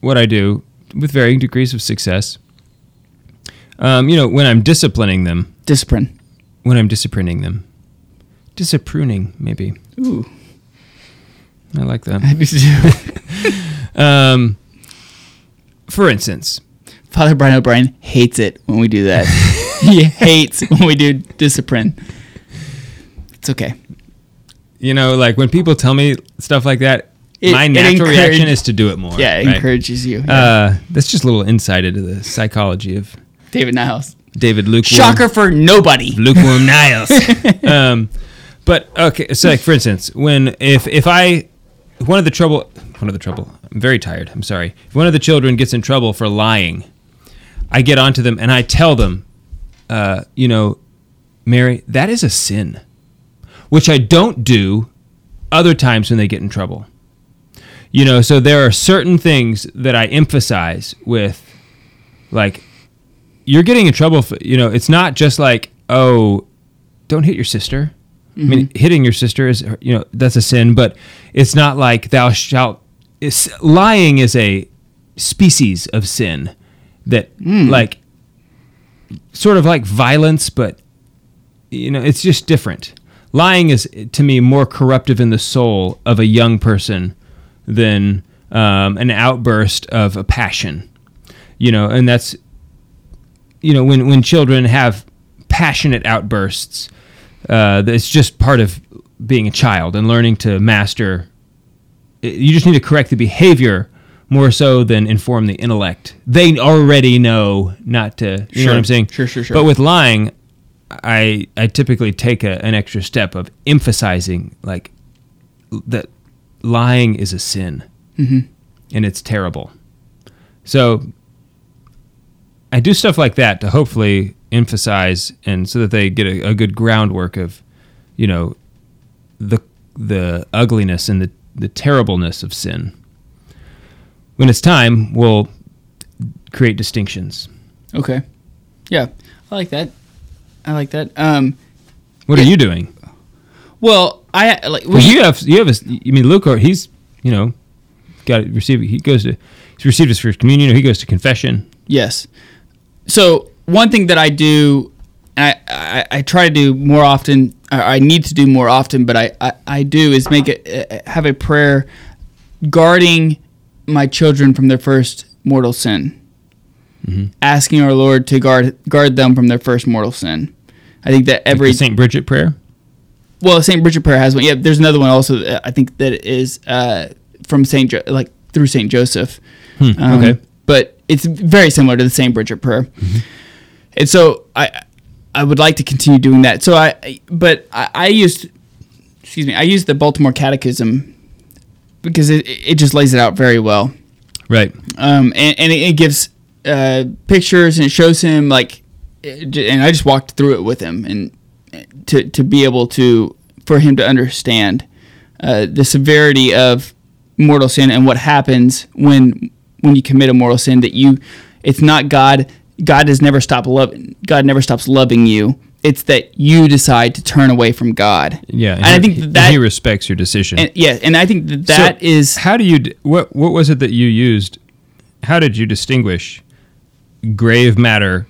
what I do with varying degrees of success. Um, you know, when I'm disciplining them, discipline. When I'm disciplining them. Disapproving, maybe. Ooh. I like that. I do too. um, for instance. Father Brian O'Brien hates it when we do that. He hates when we do discipline. It's okay. You know, like when people tell me stuff like that, it, my natural reaction is to do it more. Yeah, it right? encourages you. Yeah. Uh, that's just a little insight into the psychology of... David Niles. David Lukewarm. Shocker for nobody. Lukewarm Niles. um But okay, so like for instance, when if if I one of the trouble one of the trouble I'm very tired, I'm sorry. If one of the children gets in trouble for lying, I get onto them and I tell them, uh, you know, Mary, that is a sin, which I don't do other times when they get in trouble. You know, so there are certain things that I emphasize with, like, you're getting in trouble for, you know, it's not just like, oh, don't hit your sister. I mean, hitting your sister is, you know, that's a sin, but it's not like thou shalt... It's, lying is a species of sin that, mm. like, sort of like violence, but, you know, it's just different. Lying is, to me, more corruptive in the soul of a young person than um, an outburst of a passion, you know, and that's, you know, when, when children have passionate outbursts... Uh, it's just part of being a child and learning to master. You just need to correct the behavior more so than inform the intellect. They already know not to, you sure. know what I'm saying? Sure, sure, sure. But with lying, I I typically take a, an extra step of emphasizing, like, that lying is a sin, mm-hmm. and it's terrible. So I do stuff like that to hopefully... emphasize, and so that they get a, a good groundwork of, you know, the the ugliness and the, the terribleness of sin. When it's time, we'll create distinctions. Okay. Yeah, I like that. I like that. Um, what yeah. are you doing? Well, I like. Well, you have you have a. I mean, Luke, he's you know, got it, received. He goes to he's received his first communion, or he goes to confession. Yes. So. One thing that I do, I, I, I try to do more often, or I need to do more often, but I, I, I do, is make it, have a prayer guarding my children from their first mortal sin. Mm-hmm. Asking our Lord to guard guard them from their first mortal sin. I think that every... Like the Saint Bridget prayer? Well, Saint Bridget prayer has one. Yeah, there's another one also, that I think, that is uh, from Saint Jo- like through Saint Joseph. Hmm, um, okay. But it's very similar to the Saint Bridget prayer. Mm-hmm. And so I, I would like to continue doing that. So I, but I, I used, excuse me, I used the Baltimore Catechism because it, it just lays it out very well. Right. Um, and, and it gives uh, pictures and it shows him like, and I just walked through it with him and to to be able to for him to understand uh, the severity of mortal sin and what happens when when you commit a mortal sin that you, it's not God. God has never stopped loving. God never stops loving you. It's that you decide to turn away from God. Yeah, and, and he, I think that, that He respects your decision. And, yeah, and I think that that so is how do you what What was it that you used? How did you distinguish grave matter?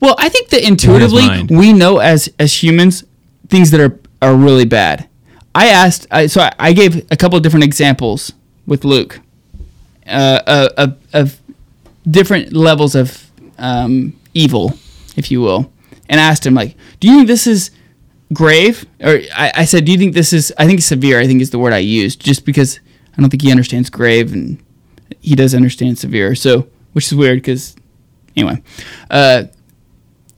Well, I think that intuitively in we know as as humans things that are are really bad. I asked, I, so I, I gave a couple of different examples with Luke uh, of of. different levels of um, evil, if you will, and asked him, like, do you think this is grave? Or I, I said, do you think this is, I think severe, I think is the word I used, just because I don't think he understands grave, and he does understand severe, so, which is weird, because, anyway. Uh,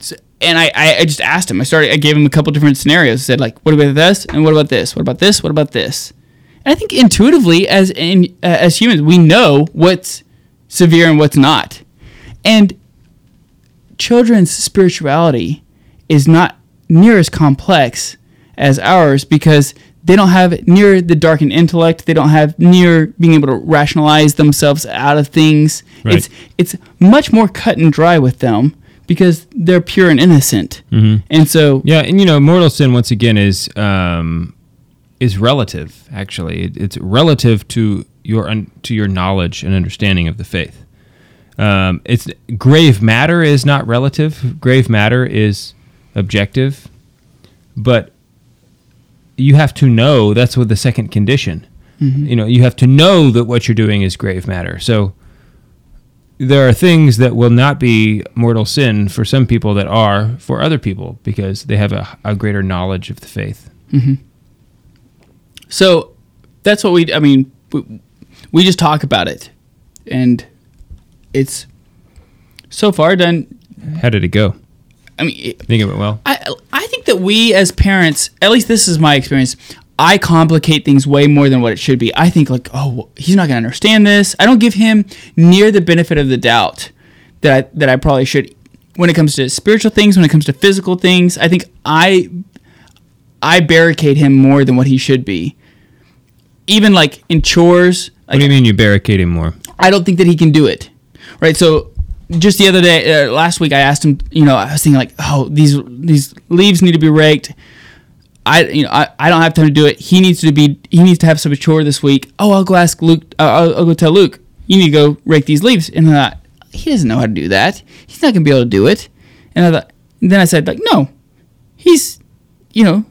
so, And I, I just asked him. I started. I gave him a couple different scenarios. I said, like, what about this? And what about this? What about this? What about this? And I think intuitively, as in, uh, as humans, we know what's severe and what's not. And children's spirituality is not near as complex as ours because they don't have near the darkened intellect. They don't have near being able to rationalize themselves out of things. Right. It's it's much more cut and dry with them because they're pure and innocent. Mm-hmm. And so... Yeah, and you know, mortal sin, once again, is um, is relative, actually. It, it's relative to your un, to your knowledge and understanding of the faith. Um, it's grave matter is not relative. Grave matter is objective. But... you have to know, that's what the second condition, mm-hmm. you know, you have to know that what you're doing is grave matter. So there are things that will not be mortal sin for some people that are for other people because they have a, a greater knowledge of the faith. Mm-hmm. So that's what we, I mean, we, we just talk about it and it's so far done. How did it go? I mean, it, I think it went well. I I think that we as parents, at least this is my experience, I complicate things way more than what it should be. I think like, oh, he's not going to understand this. I don't give him near the benefit of the doubt that I, that I probably should. When it comes to spiritual things, when it comes to physical things, I think I I barricade him more than what he should be. Even like in chores. Like, what do you mean you barricade him more? I don't think that he can do it. Right, so... Just the other day, uh, last week, I asked him. You know, I was thinking like, oh, these these leaves need to be raked. I, you know, I, I don't have time to do it. He needs to be. He needs to have some chore this week. Oh, I'll go ask Luke. Uh, I'll, I'll go tell Luke. You need to go rake these leaves. And then I, he doesn't know how to do that. He's not gonna be able to do it. And I thought. And then I said like, no, he's, you know,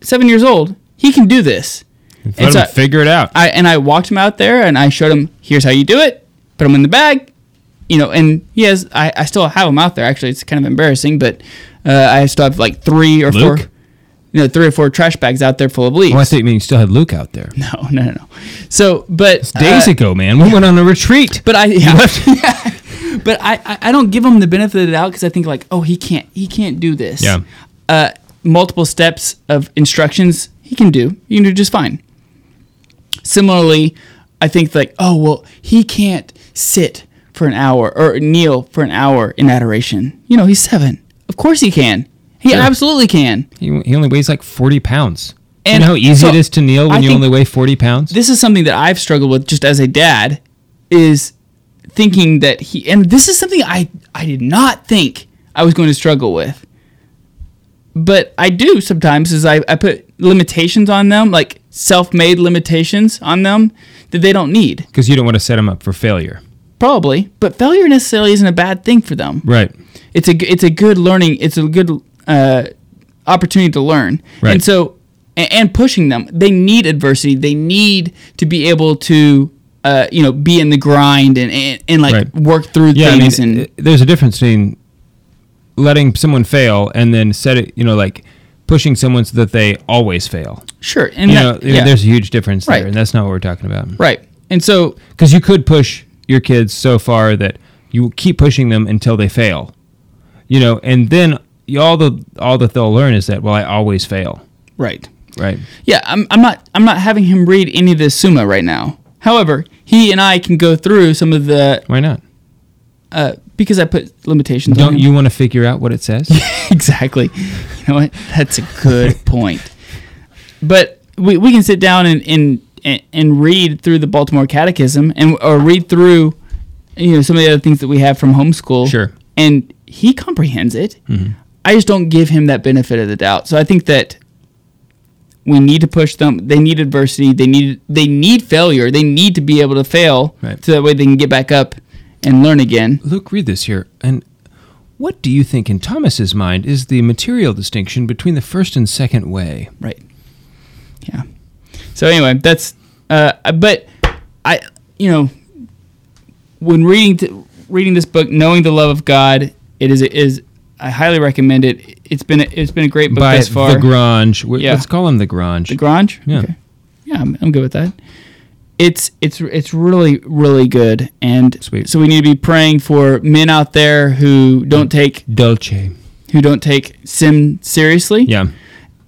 seven years old. He can do this. Let and him so figure it out. I and I walked him out there and I showed him. Here's how you do it. Put him in the bag. You know, and he has, I, I still have him out there. Actually, it's kind of embarrassing, but uh, I still have like three or Luke? four, you know, three or four trash bags out there full of leaves. Oh, I thought you mean you still had Luke out there. No, no, no, no. So, but... It's days uh, ago, man. We yeah. went on a retreat. But I... Yeah, yeah. But I, I, I don't give him the benefit of the doubt because I think like, oh, he can't, he can't do this. Yeah. Uh, multiple steps of instructions, he can do. You can do just fine. Similarly, I think like, oh, well, he can't sit... for an hour or kneel for an hour in adoration. You know, he's seven. Of course he can. He sure. absolutely can. He, he only weighs like forty pounds. And you know how easy so it is to kneel when I you only weigh forty pounds? This is something that I've struggled with just as a dad is thinking that he, and this is something I, I did not think I was going to struggle with. But I do sometimes is I, I put limitations on them, like self-made limitations on them that they don't need. Because you don't want to set them up for failure. Probably, but failure necessarily isn't a bad thing for them. Right. It's a it's a good learning. It's a good uh, opportunity to learn. Right. And so, and, and pushing them, they need adversity. They need to be able to, uh, you know, be in the grind and and, and like right. work through yeah, things. I mean, and there's a difference between letting someone fail and then set it, you know, like pushing someone so that they always fail. Sure. And you that, know, yeah. there's a huge difference right. there, and that's not what we're talking about. Right. And so, because you could push your kids so far that you keep pushing them until they fail, you know, and then all the all that they'll learn is that, well, I always fail. Right. Right. Yeah, I'm I'm not I'm not having him read any of the Summa right now. However, he and I can go through some of the. Why not? Uh, because I put limitations. Don't on him. You want to figure out what it says? Exactly. You know what? That's a good point. But we we can sit down and. and and read through the Baltimore Catechism and or read through, you know, some of the other things that we have from homeschool. Sure. And he comprehends it. Mm-hmm. I just don't give him that benefit of the doubt. So I think that we need to push them. They need adversity. They need they need failure. They need to be able to fail right. so that way they can get back up and learn again. Luke, read this here. And what do you think in Thomas's mind is the material distinction between the first and second way? Right. Yeah. So anyway, that's, uh, but I, you know, when reading to, reading this book, Knowing the Love of God, it is it is I highly recommend it. It's been a, it's been a great book by thus far. By Lagrange, yeah. Let's call him Lagrange. Lagrange, yeah, okay. yeah, I'm, I'm good with that. It's it's it's really really good, and Sweet. So we need to be praying for men out there who don't take Dolce. who don't take sin seriously. Yeah.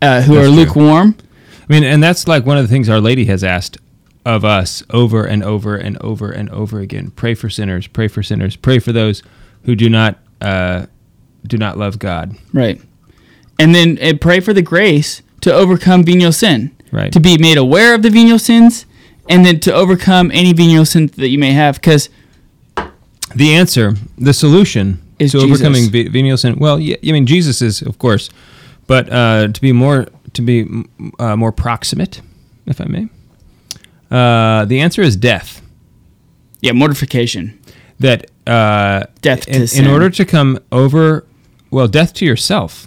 Uh, who that's are true. Lukewarm. I mean, and that's like one of the things Our Lady has asked of us over and over and over and over again. Pray for sinners, pray for sinners, pray for those who do not uh, do not love God. Right. And then uh, pray for the grace to overcome venial sin. Right. To be made aware of the venial sins, and then to overcome any venial sin that you may have. Because the answer, the solution is to Jesus. Overcoming ve- venial sin. Well, yeah, I mean, Jesus is, of course, but uh, to be more to be uh, more proximate, if I may. Uh, the answer is death. Yeah, mortification. That uh, death to in, sin. In order to come over, well, death to yourself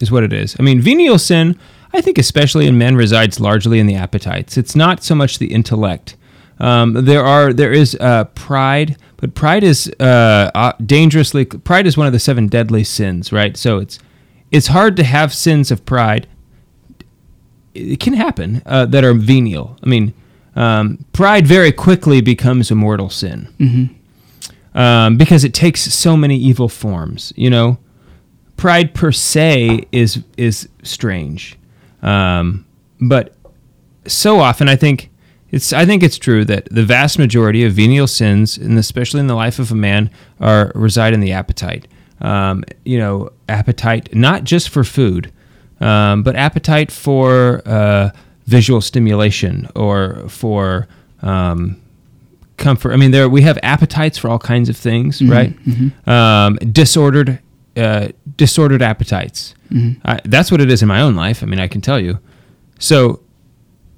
is what it is. I mean, venial sin, I think especially in men, resides largely in the appetites. It's not so much the intellect. Um, there are there is uh, pride, but pride is uh, uh, dangerously. Pride is one of the seven deadly sins, right? So it's it's hard to have sins of pride. It can happen uh, that are venial. I mean. Um, pride very quickly becomes a mortal sin, mm-hmm. um, because it takes so many evil forms. You know, pride per se is is strange, um, but so often I think it's I think it's true that the vast majority of venial sins, and especially in the life of a man, are reside in the appetite. Um, you know, appetite not just for food, um, but appetite for. Uh, visual stimulation or for um, comfort. I mean, there we have appetites for all kinds of things, mm-hmm, right? Mm-hmm. Um, disordered, uh, disordered appetites. Mm-hmm. I, that's what it is in my own life. I mean, I can tell you. So,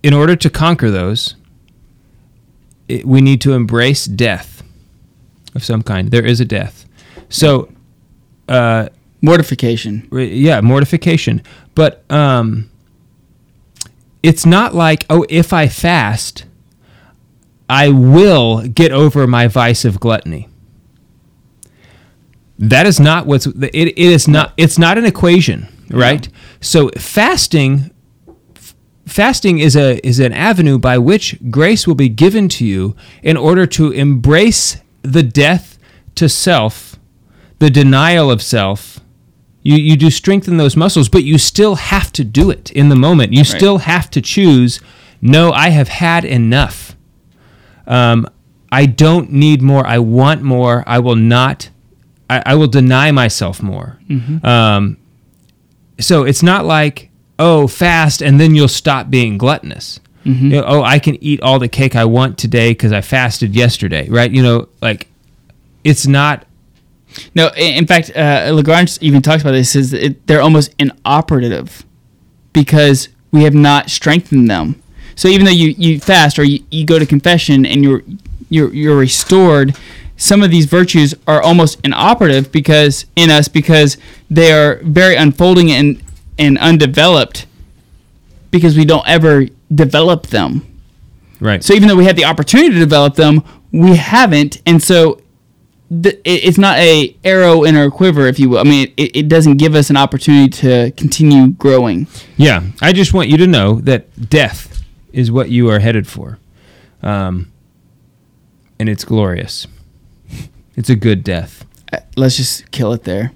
in order to conquer those, it, we need to embrace death of some kind. There is a death. So, uh, mortification. Yeah, mortification. But. Um, It's not like, oh, if I fast, I will get over my vice of gluttony. That is not what's it, it is not it's not an equation, right? Yeah. So fasting f- fasting is a is an avenue by which grace will be given to you in order to embrace the death to self, the denial of self. You you do strengthen those muscles, but you still have to do it in the moment. You right. still have to choose, no, I have had enough. Um, I don't need more. I want more. I will not, I, I will deny myself more. Mm-hmm. Um, so it's not like, oh, fast, and then you'll stop being gluttonous. Mm-hmm. You know, oh, I can eat all the cake I want today because I fasted yesterday, right? You know, like, it's not... No, in fact, uh, Lagrange even talks about this, is it, they're almost inoperative because we have not strengthened them. So even though you, you fast or you, you go to confession and you're, you're you're restored, some of these virtues are almost inoperative because in us because they are very unfolding and, and undeveloped because we don't ever develop them. Right. So even though we had the opportunity to develop them, we haven't, and so... It's not a arrow in our quiver, if you will. I mean, it, it doesn't give us an opportunity to continue growing. Yeah, I just want you to know that death is what you are headed for, um, and it's glorious. It's a good death. Let's just kill it there.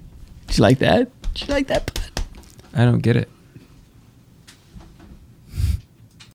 Did you like that? Did you like that? I don't get it.